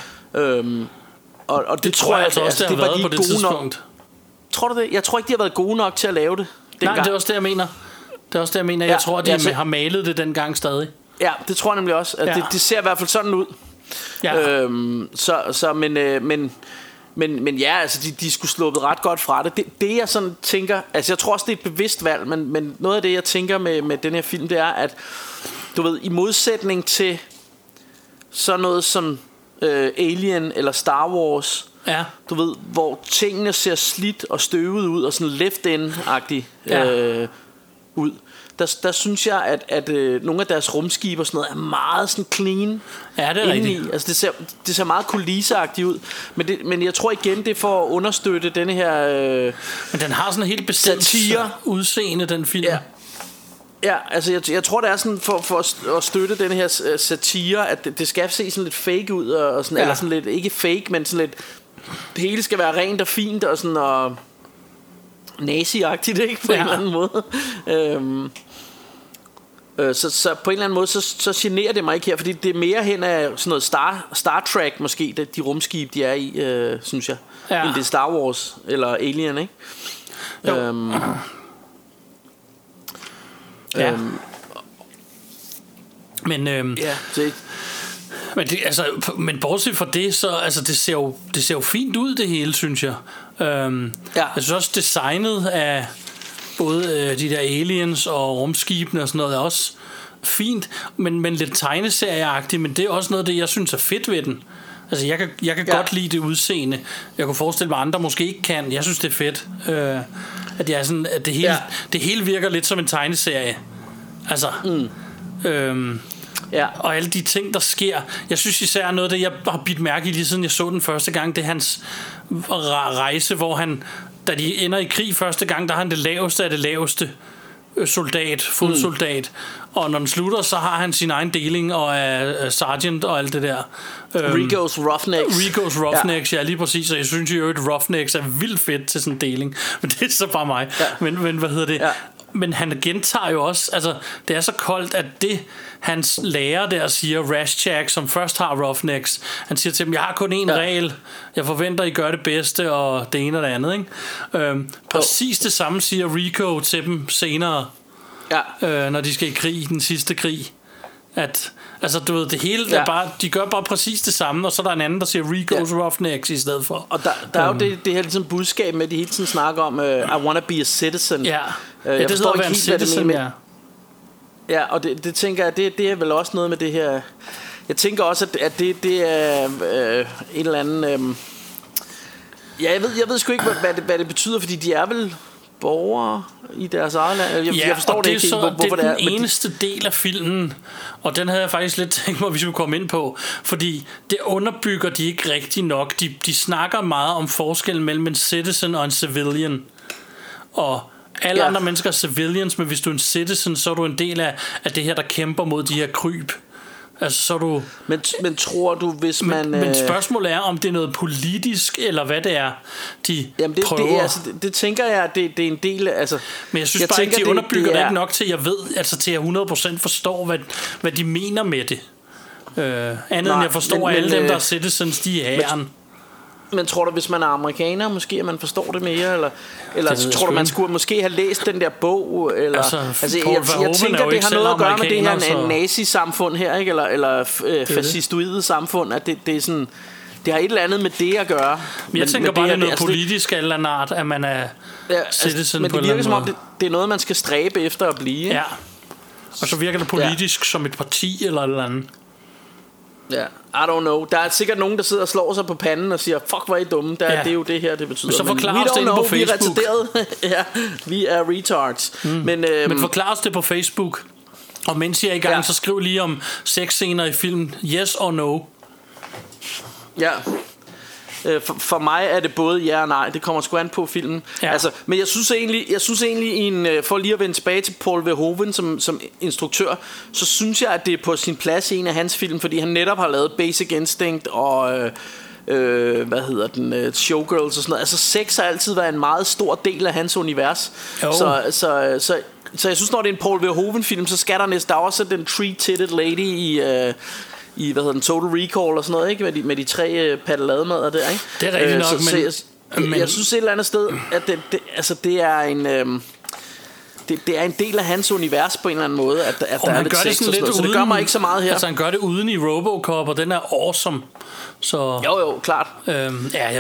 Og det tror jeg også, det har været på det tidspunkt. Tror du det? Jeg tror ikke, de har været gode nok til at lave det. Nej, det er også det, jeg mener. Det er også det, jeg mener. Jeg tror, at de har malet det dengang stadig. Ja, det tror jeg nemlig også. Det ser i hvert fald sådan ud. Ja. Men ja, altså, de skulle sluppet ret godt fra det. Det jeg sådan tænker, altså jeg tror også, det er et bevidst valg, men noget af det, jeg tænker med den her film, det er, at du ved, i modsætning til sådan noget som Alien eller Star Wars, du ved, hvor tingene ser slidt og støvet ud og sådan left-end-agtigt ud. Der synes jeg, at nogle af deres rumskibe og sådan noget er meget sådan clean. Ja, det er rigtigt. Altså det ser meget kulisseagtigt ud. Men jeg tror igen, det er for at understøtte denne her men den har sådan en helt bestemt udseende, den film. Ja, altså jeg tror, det er sådan for at støtte denne her satire, at det skal se sådan lidt fake ud, og sådan, eller sådan lidt, ikke fake, men sådan lidt, det hele skal være rent og fint og sådan, og nazi-agtigt, ikke? På en eller anden måde. Så på en eller anden måde, så generer det mig ikke her, fordi det er mere hen af sådan noget Star Trek måske, de rumskibe, de er i, synes jeg, end det er Star Wars eller Alien, ikke? Men bortset fra det, så altså det ser jo fint ud det hele, synes jeg. Jeg synes også designet af både de der aliens og rumskibene og sådan noget er også fint, men lidt tegneserieagtigt, men det er også noget det jeg synes er fedt ved den. Altså jeg kan godt lide det udseende. Jeg kunne forestille mig andre måske ikke kan. Jeg synes det er fedt, at jeg er sådan, at det hele virker lidt som en tegneserie. Altså. Ja. Og alle de ting der sker. Jeg synes især noget af det jeg har bidt mærke i lige siden jeg så den første gang, det er hans rejse, hvor han, da de ender i krig første gang, der har han det laveste af det laveste soldat, fodsoldat. Og når den slutter, så har han sin egen deling og er sergeant og alt det der. Rico's Roughnecks, ja, lige præcis. Og jeg synes jo, at Roughnecks er vildt fedt til sådan en deling. Men det er så bare mig. Ja. Men hvad hedder det? Ja. Men han gentager jo også, altså det er så koldt, at det hans lærer der siger, Rashchak, som først har Roughnecks, han siger til dem, jeg har kun én regel, jeg forventer I gør det bedste og det ene og det andet, ikke? Præcis det samme siger Rico til dem senere, når de skal i krig, i den sidste krig, at altså du ved, det hele er bare, de gør bare præcis det samme. Og så er der en anden der siger Rico's Roughnecks i stedet for. Og der er jo det her ligesom budskab med at de hele tiden snakker om I wanna be a citizen. Jeg forstår ikke helt hvad det mener. Ja, og det tænker jeg, det er vel også noget med det her. Jeg tænker også at det er en eller anden ja, jeg ved sgu ikke hvad det betyder, fordi de er vel borgere i deres eget land. Jeg forstår det ikke, hvorfor det er. Det er den eneste del af filmen, og den havde jeg faktisk lidt tænkt mig, at vi skulle komme ind på, fordi det underbygger de ikke rigtig nok. De snakker meget om forskellen mellem en citizen og en civilian. Og alle andre mennesker er civilians, men hvis du er en citizen, så er du en del af det her, der kæmper mod de her kryb. Altså, så du, men tror du, hvis man... Men spørgsmålet er, om det er noget politisk, eller hvad det er, de prøver. Det tænker jeg, det er en del af... Altså, men jeg synes jeg bare tænker, ikke, de underbygger det ikke nok til, jeg ved, altså til jeg 100% forstår, hvad de mener med det. End jeg forstår, at alle dem, der er citizens, de er æren. Men tror du, hvis man er amerikaner, måske at man forstår det mere, eller det tror du, man skulle måske have læst den der bog, eller altså jeg tænker, det har noget at gøre med det her så... nazisamfund her, ikke, eller fascistoide samfund, at det er sådan, det har et eller andet med det at gøre. Men jeg tænker bare det er noget politisk eller andet art, at man er citizen på en eller anden måde. Men det virker som om det er noget man skal stræbe efter at blive. Ja. Og så virker det politisk som et parti eller et eller andet. Ja, I don't know. Der er sikkert nogen, der sidder og slår sig på panden og siger, fuck, hvor er I dumme, det er jo det her, det betyder. Men så forklar os det på Facebook. Vi er vi er retards. Men forklar os det på Facebook. Og mens I er i gang, så skriv lige om sexscener i filmen, yes or no. Ja. For mig er det både ja og nej. Det kommer sgu an på filmen. Ja. Altså, men jeg synes egentlig, for lige at vende tilbage til Paul Verhoeven som instruktør, så synes jeg, at det er på sin plads i en af hans film, fordi han netop har lavet Basic Instinct og Showgirls og sådan noget. Altså sex har altid været en meget stor del af hans univers. Så jeg synes, når det er en Paul Verhoeven film, så skal der næste dag også den three-titted lady i Total Recall og sådan noget, ikke, med de tre paddelademader der, ikke? Det er rigtigt nok, jeg synes et eller andet sted, at det er en det er en del af hans univers på en eller anden måde, at der er lidt sex og sådan noget, så det gør mig ikke så meget her. Altså han gør det uden i Robocop, og den er awesome. Så jo, klart. Jeg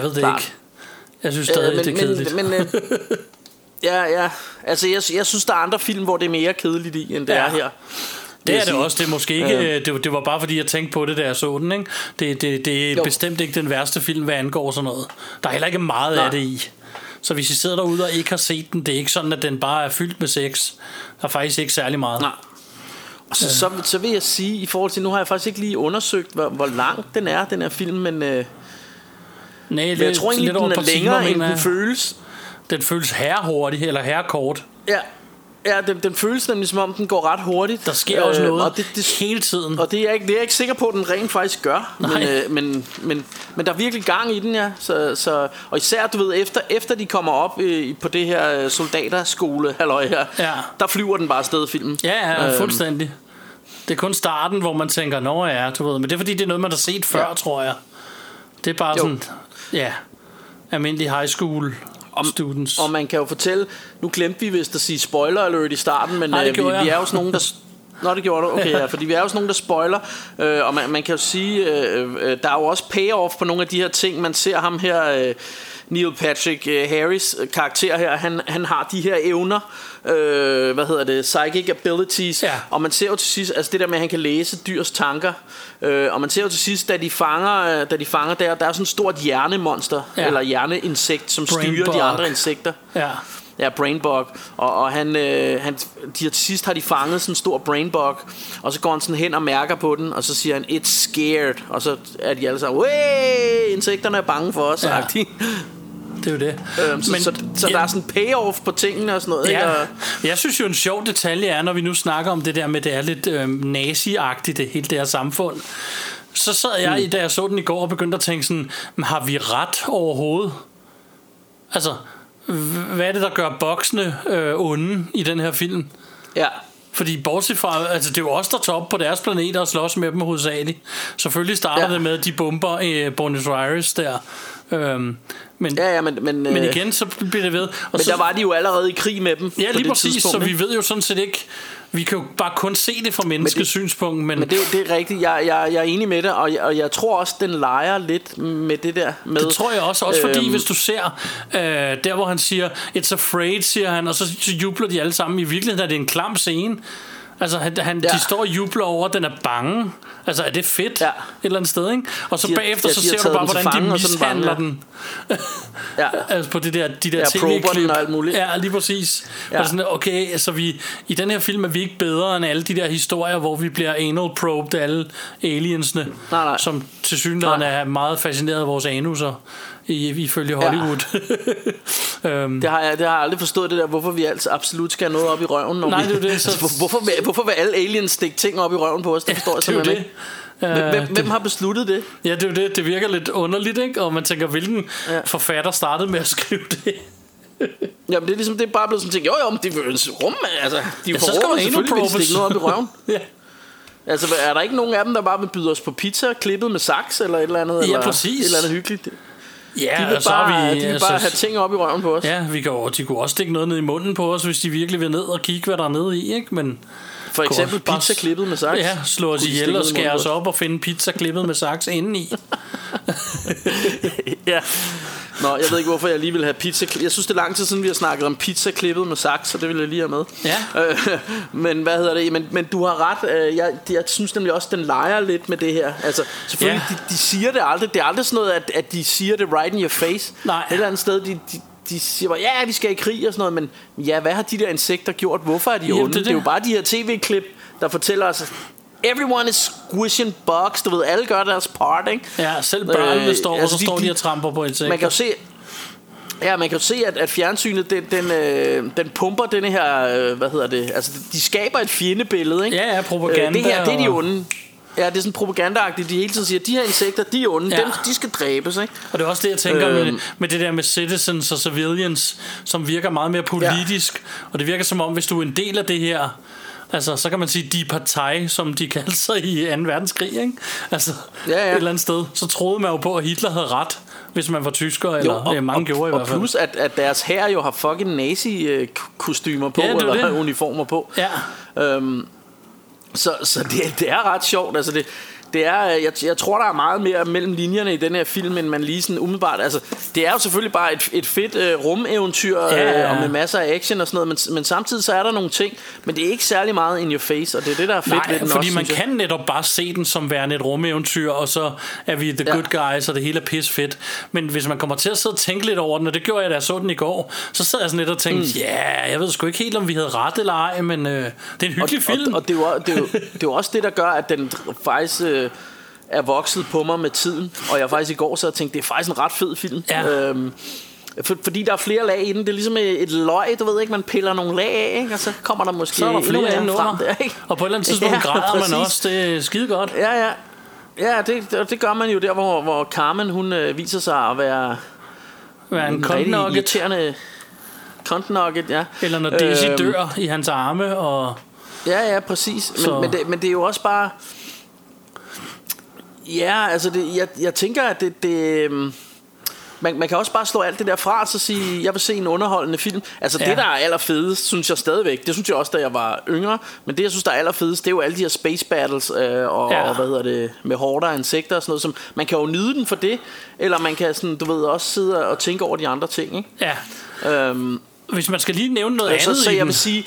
ved det ikke. Jeg synes stadig det er kedeligt. Ja. Altså jeg synes der er andre film, hvor det er mere kedeligt i, end det er her. Det er det også, det er måske ikke det var bare fordi jeg tænkte på det der så den, ikke? Det er bestemt ikke den værste film hvad angår sådan noget. Der er heller ikke meget af det i. Så hvis I sidder derude og ikke har set den, det er ikke sådan at den bare er fyldt med sex. Der er faktisk ikke særlig meget. Nej. Så vil jeg sige i forhold til, nu har jeg faktisk ikke lige undersøgt hvor lang den her film, men men jeg tror egentlig den er længere end den føles. Den føles herrehurtig eller herrekort. Ja. Ja, den føles nemlig som om den går ret hurtigt. Der sker også noget og det hele tiden. Og det er jeg ikke sikker på at den rent faktisk gør. Men der er virkelig gang i den, ja. Så og især du ved efter de kommer op på det her soldaterskole halløj her. Ja. Der flyver den bare afsted filmen. Ja, fuldstændig. Det er kun starten hvor man tænker, nå ja, du ved, men det er fordi det er noget man har set før, tror jeg. Det er bare sådan almindelig high school students. Og man kan jo fortælle, nu glemte vi vist at sige spoiler alert i starten, men vi er jo sådan nogen, der Nå, det gjorde du, okay, ja. Fordi vi er jo sådan nogen, der spoiler, og man kan jo sige, der er jo også payoff på nogle af de her ting. Man ser ham her, Neil Patrick Harris karakter her, han har de her evner, psychic abilities, ja. Og man ser jo til sidst, altså det der med at han kan læse dyrs tanker, og man ser jo til sidst, da de fanger der er sådan et stort hjernemonster, ja. Eller hjerneinsekt, som brain styrer bug. De andre insekter, ja. Ja, brain bug. Og han til sidst har de fanget sådan en stor brain bug, og så går han sådan hen og mærker på den, og så siger han, it's scared. Og så er de alle sammen, insekterne er bange for os, sagt de. Det er jo det. Men der er sådan payoff på tingene og sådan noget, ja. Eller? Jeg synes jo en sjov detalje er, når vi nu snakker om det der med, det er lidt nazi-agtigt, det hele det her samfund. Så sad jeg, da jeg så den i går, og begyndte at tænke sådan, har vi ret overhovedet? Altså, hvad er det, der gør boksene onde i den her film? Ja. Fordi bortset fra, altså det er jo os, der tager op på deres planeter og slås med dem hovedsageligt. Selvfølgelig starter det med, at de bomber Buenos Aires der. Men igen, så bliver det ved. Og men så, der var de jo allerede i krig med dem. Ja, lige præcis, så vi ved jo sådan set ikke. Vi kan jo bare kun se det fra menneskets synspunkt. Men det er rigtigt, jeg er enig med det. Og jeg tror også, den leger lidt med det der med, det tror jeg også fordi hvis du ser der hvor han siger it's afraid, siger han, og så jubler de alle sammen. I virkeligheden er det en klam scene. Altså de står og jubler over, at den er bange. Altså er det fedt, ja. Et eller andet sted, ikke? Og så bagefter så ser du bare hvordan de mishandler den. Ja. Altså på det der, de der tv-klip og alt muligt. Ja, lige præcis, ja. Og sådan, okay, så vi i den her film er vi ikke bedre end alle de der historier, hvor vi bliver anal probed af alle aliensene, nej. Som tilsyneladende er meget fascineret af vores anuser ifølge Hollywood. Ja. Det har jeg aldrig forstået, det der, hvorfor vi altså absolut skal have noget op i røven, når nej, vi, det er det, så altså, hvorfor vil alle aliens stikke ting op i røven på os? Det forstår jeg simpelthen ikke. Hvem har besluttet det? Ja, det er jo det. Det virker lidt underligt, ikke? Og man tænker, hvilken forfatter startede med at skrive det? Jamen det er ligesom, det er bare blevet sådan ting. Jo, men det er jo en rum, altså. De er for rum, selvfølgelig vil de stikke noget op i røven. Ja. Altså er der ikke nogen af dem, der bare vil byde os på pizza klippet med saks eller et eller andet? Ja, eller præcis. Et eller andet hyggeligt. Ja, de vil så bare, vi, de vil altså, bare have ting op i røven på os. Ja, de kunne også stikke noget ned i munden på os, hvis de virkelig vil ned og kigge, hvad der er nede i, ikke? Men for eksempel pizza klippet med saks. Ja, slå os ihjel og skære os op og finde pizza klippet med saks indeni. Ja. Nå, jeg ved ikke hvorfor jeg lige vil have pizza. Jeg synes det er lang tid siden vi har snakket om pizza klippet med saks, så det vil jeg lige have med. Ja. Men hvad hedder det? Men du har ret. Jeg synes nemlig også den leger lidt med det her. Altså selvfølgelig de siger det aldrig. Det er aldrig sådan noget at de siger det right in your face. Nej. Et eller andet sted de siger bare, ja, vi skal i krig og sådan noget, men ja, hvad har de der insekter gjort? Hvorfor er de onde? Det er jo bare de her tv-klip, der fortæller os, everyone is squishing bugs, du ved, alle gør deres part, ikke? Ja, selv børnene står, og så står de og tramper på insekter. Man kan jo se... Ja, man kan jo se, at fjernsynet, den pumper denne her, altså, de skaber et fjendebillede, ikke? Ja, propaganda. Det her, det er de onde. Ja, det er sådan propagandaagtigt, de hele tiden siger, de her insekter, de er onde, dem, de skal dræbes, ikke? Og det er også det, jeg tænker med det der med citizens og civilians, som virker meget mere politisk, og det virker som om, hvis du er en del af det her, altså, så kan man sige, de parti, som de kaldte sig i 2. verdenskrig, ikke? Altså, et eller andet sted, så troede man jo på, at Hitler havde ret, hvis man var tysker, eller mange gjorde i hvert fald. Og plus, at deres herre jo har fucking nazi-kostymer på, eller uniformer på. Ja. Så det er ret sjovt. Altså det er, jeg tror der er meget mere mellem linjerne i den her film, end man lige sådan umiddelbart. Altså det er jo selvfølgelig bare et fedt rumeventyr, og med masser af action og sådan noget, men samtidig så er der nogle ting, men det er ikke særlig meget in your face, og det er det der er fedt. Nej, ved den, fordi også, man kan netop bare se den som værende et rumeventyr, og så er vi the good guys, og det hele er pis fedt. Men hvis man kommer til at sidde og tænke lidt over den, og det gjorde jeg da jeg så den i går, så sad jeg sådan lidt og tænkte, jeg ved sgu ikke helt om vi havde ret eller ej, men det er en hyggelig film. Og det er jo også det der gør at den faktisk er vokset på mig med tiden. Og jeg faktisk i går så tænkte, det er faktisk en ret fed film, fordi der er flere lag i den. Det er ligesom et løg, du ved ikke, man piller nogle lag af, ikke? Og så kommer der måske så er der flere af frem der, ikke? Og på et eller andet tidspunkt græder man også. Det er skide godt. Ja, det gør man jo der hvor Carmen hun viser sig at være en kontenokket, ja. Eller når Daisy dør i hans arme og... Ja, præcis. Men det er jo også bare... Ja, altså jeg tænker, at det man kan også bare slå alt det der fra og så sige, jeg vil se en underholdende film. Altså det, der er allerfedest, synes jeg stadigvæk. Det synes jeg også, da jeg var yngre. Men det, jeg synes, der er allerfedest, det er jo alle de her space battles og hvad hedder det, med hårdere insekter og sådan noget. Som, man kan jo nyde den for det. Eller man kan sådan, du ved, også sidde og tænke over de andre ting, ikke? Ja. Hvis man skal lige nævne noget andet så jeg vil sige,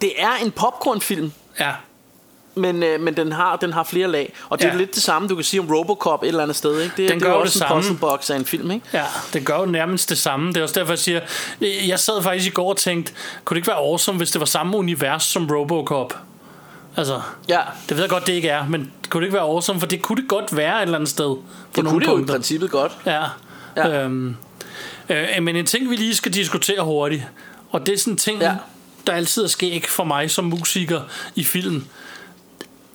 det er en popcornfilm. Ja. Men den har flere lag. Og det er lidt det samme du kan sige om Robocop et eller andet sted, ikke? Det er også en puzzlebox af en film, ikke? Ja, den gør jo nærmest det samme. Det er også derfor jeg siger, jeg sad faktisk i går og tænkte, kunne det ikke være awesome hvis det var samme univers som Robocop? Altså, ja. Det ved jeg godt det ikke er, men kunne det ikke være awesome? For det kunne det godt være et eller andet sted. Det kunne det jo i princippet godt. Ja. Men en ting vi lige skal diskutere hurtigt, og det er sådan en ting der altid sker ikke for mig som musiker i film.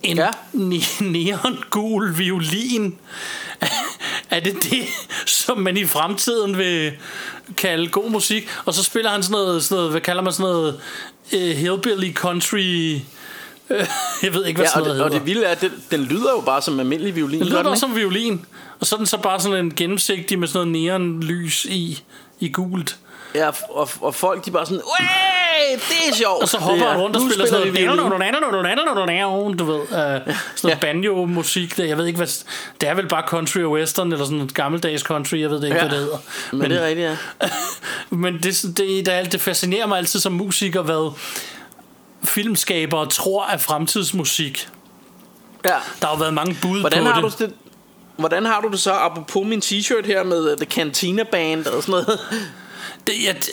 En neongul violin. Er det, som man i fremtiden vil kalde god musik? Og så spiller han sådan noget hvad kalder man sådan noget hillbilly country. Jeg ved ikke hvad sådan noget hedder. Og det vilde er at den lyder jo bare som almindelig violin. Den lyder også som violin. Og så er den så bare sådan en gennemsigtig med sådan noget neonlys i gult. Ja, og folk de bare sådan, det er sjovt. Og så hopper han rundt og spiller sådan noget, du ved, sådan banjo musik. Jeg ved ikke hvad, det er vel bare country og western eller sådan et gammeldags country. Jeg ved det ikke hvad det hedder. Men det er rigtigt, ja. Men det fascinerer mig altid som musiker, hvad filmskabere tror er fremtidsmusik. Ja. Der har jo været mange bud på det. Hvordan har du det så apropos min t-shirt her med The Cantina Band og sådan noget?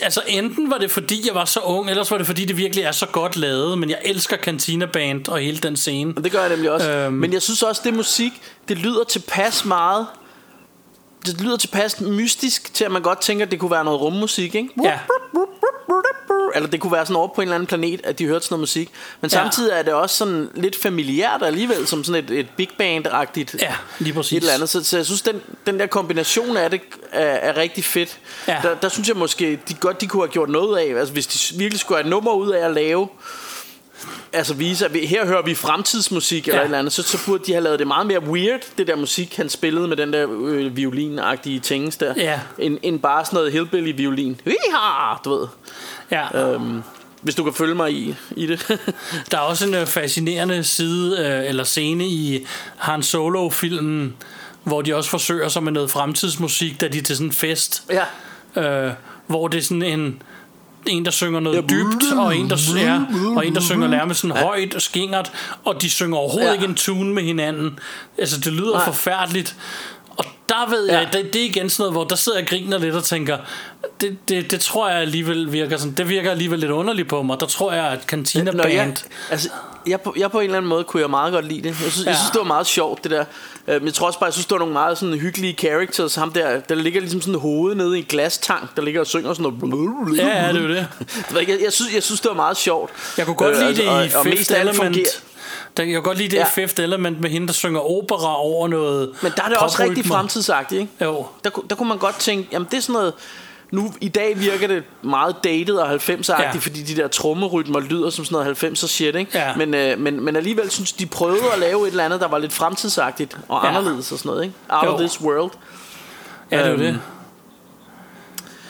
Altså enten var det fordi jeg var så ung, ellers var det fordi det virkelig er så godt lavet. Men jeg elsker Cantina Band og hele den scene. Det gør jeg nemlig også. Men jeg synes også det musik, det lyder tilpas meget. Det lyder tilpas mystisk til at man godt tænker at det kunne være noget rummusik, ikke? Ja. Eller det kunne være sådan over på en eller anden planet, at de hørte sådan noget musik. Men samtidig er det også sådan lidt familiært alligevel, som sådan et big band-agtigt. Ja, lige præcis. Et eller andet. Så jeg synes den der kombination af det er rigtig fedt. Ja. Der synes jeg måske de kunne have gjort noget af. Altså hvis de virkelig skulle have et nummer ud af at lave, altså vise at her hører vi fremtidsmusik eller et eller andet, så burde de have lavet det meget mere weird. Det der musik han spillede med den der violinagtige tings der, end bare sådan noget hillbilly violin. Du ved. Ja. Hvis du kan følge mig i det. Der er også en fascinerende side eller scene i Han Solo-filmen, hvor de også forsøger sig med noget fremtidsmusik, da de er til sådan en fest. Ja. Hvor det er sådan en der synger noget dybt, og en der synger nærmest sådan højt og skingert, og de synger overhovedet ikke en tune med hinanden. Altså det lyder forfærdeligt. Og der ved jeg, det er igen sådan noget, hvor der sidder jeg og griner lidt og tænker, det tror jeg alligevel virker sådan. Det virker alligevel lidt underligt på mig. Der tror jeg, at Cantina Band jeg på en eller anden måde kunne jeg meget godt lide det. Jeg synes det var meget sjovt det der. Men jeg tror også bare, jeg synes det var nogle meget sådan hyggelige characters. Ham der ligger ligesom sådan hovedet nede i en glastank, der ligger og synger sådan noget. Ja, det er det. Jeg synes det var meget sjovt. Jeg kunne godt lide det i Fifth Element. Jeg kan godt lide det Fifth Element med hende der synger opera over noget. Men der er det også rigtig fremtidsagtigt, ikke? Jo. Der kunne man godt tænke, jamen det er sådan noget. Nu i dag virker det meget datet og 90'er-agtigt, fordi de der trommerytmer lyder som sådan noget 90'er shit, ikke? Ja. Men alligevel synes de prøvede at lave et eller andet der var lidt fremtidsagtigt og anderledes og sådan noget, ikke? Out of this world. Ja, det er det.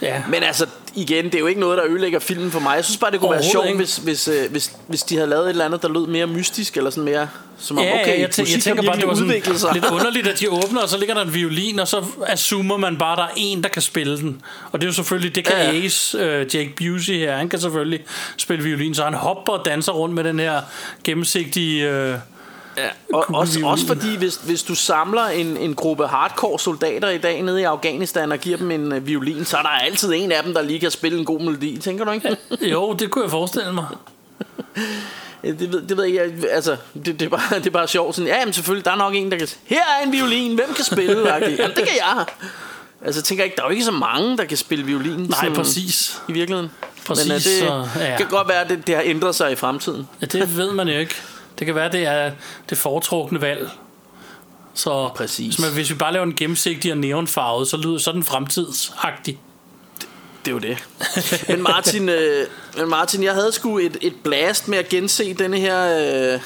Ja. Men altså igen, det er jo ikke noget der ødelægger filmen for mig. Jeg synes bare det kunne være sjovt hvis de havde lavet et eller andet der lød mere mystisk eller sådan mere som om okay, jeg tænker bare det var sådan lidt underligt at de åbner og så ligger der en violin og så assumer man bare der er en der kan spille den. Og det er jo selvfølgelig det kan Ace Jake Busey her, han kan selvfølgelig spille violin, så han hopper og danser rundt med den her gennemsigtige og også fordi hvis du samler en gruppe hardcore soldater i dag nede i Afghanistan og giver dem en violin, så er der altid en af dem der lige kan spille en god melodi, tænker du ikke? Jo, det kunne jeg forestille mig. Det ved jeg ikke, altså det er bare sjovt sådan. Ja, jamen selvfølgelig der er nok en der kan. Her er en violin, hvem kan spille? Jamen, det kan jeg. Altså tænker jeg ikke, der er jo ikke så mange der kan spille violin. Nej, sådan, præcis. I virkeligheden. Præcis. Men det kan godt være at det har ændret sig i fremtiden. Ja, det ved man jo ikke. Det kan være, det er det foretrukne valg. Så præcis. Hvis vi bare laver en gennemsigtig og neonfarvet, så lyder sådan fremtidsagtig. Det er jo det. Men Martin, jeg havde sgu et blast med at gense denne her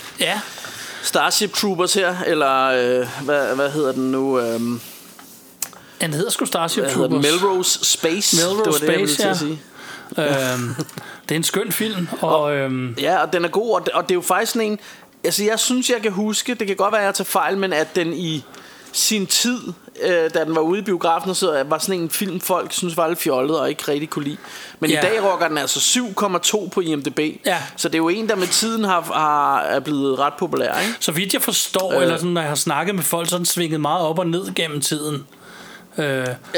Starship Troopers her. Eller hvad hedder den nu? Den hedder sgu Starship Troopers. Melrose Space. Melrose Space, det var det, jeg ville sige. Det er en skøn film, og ja, og den er god, og det er jo faktisk sådan en, altså jeg synes jeg kan huske, det kan godt være jeg tager fejl, men at den i sin tid, da den var ude i biografen, så var sådan en film folk synes var lidt fjollet og ikke rigtig kunne lide. Men i dag rocker den altså 7,2 på IMDb. Så det er jo en der med tiden er blevet ret populær, ikke? Så vidt jeg forstår, eller sådan, når jeg har snakket med folk, så den svinget meget op og ned gennem tiden.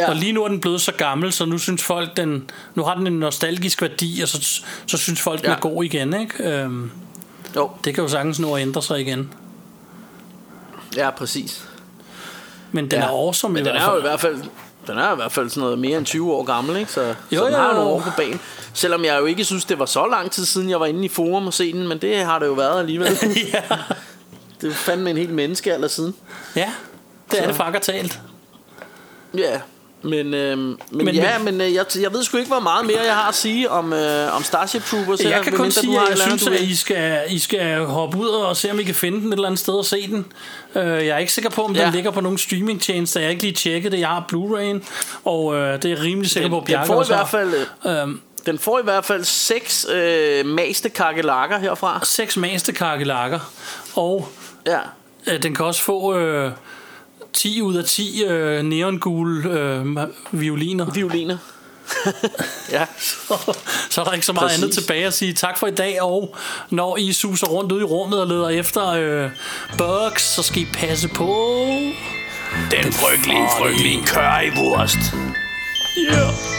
Og lige nu er den blevet så gammel, så nu synes folk den, nu har den en nostalgisk værdi, og så synes folk den er god igen, ikke? Jo. Det kan jo sagtens nå at ændre sig igen. Ja, præcis. Men den er awesome, men den er i hvert fald sådan noget mere end 20 år gammel, ikke? Så den har nogle år på banen. Selvom jeg jo ikke synes det var så lang tid siden jeg var inde i Forum og se den, men det har det jo været alligevel. Det er fandme en hel menneskealder siden. Ja, det så. Er det fakkertalt. Ja, men jeg ved sgu ikke hvor meget mere jeg har at sige om Starship Troopers. Jeg kan kun sige, at jeg synes at I skal hoppe ud og se om I kan finde den et eller andet sted og se den. Jeg er ikke sikker på om den ligger på nogen streamingtjenester. Jeg har ikke lige tjekket det. Jeg har Blu-ray'en, og det er rimelig sikker på Bjarke også har. Den får i hvert fald 6 maste kakkelakker herfra. 6 maste kakkelakker. Og den kan også få 10 ud af 10 neongule violiner. Ja. Så er der ikke så meget andet tilbage at sige. Tak for i dag, og når I suser rundt ud i rummet og leder efter bugs, så skal I passe på den frygtelige currywurst. Yeah.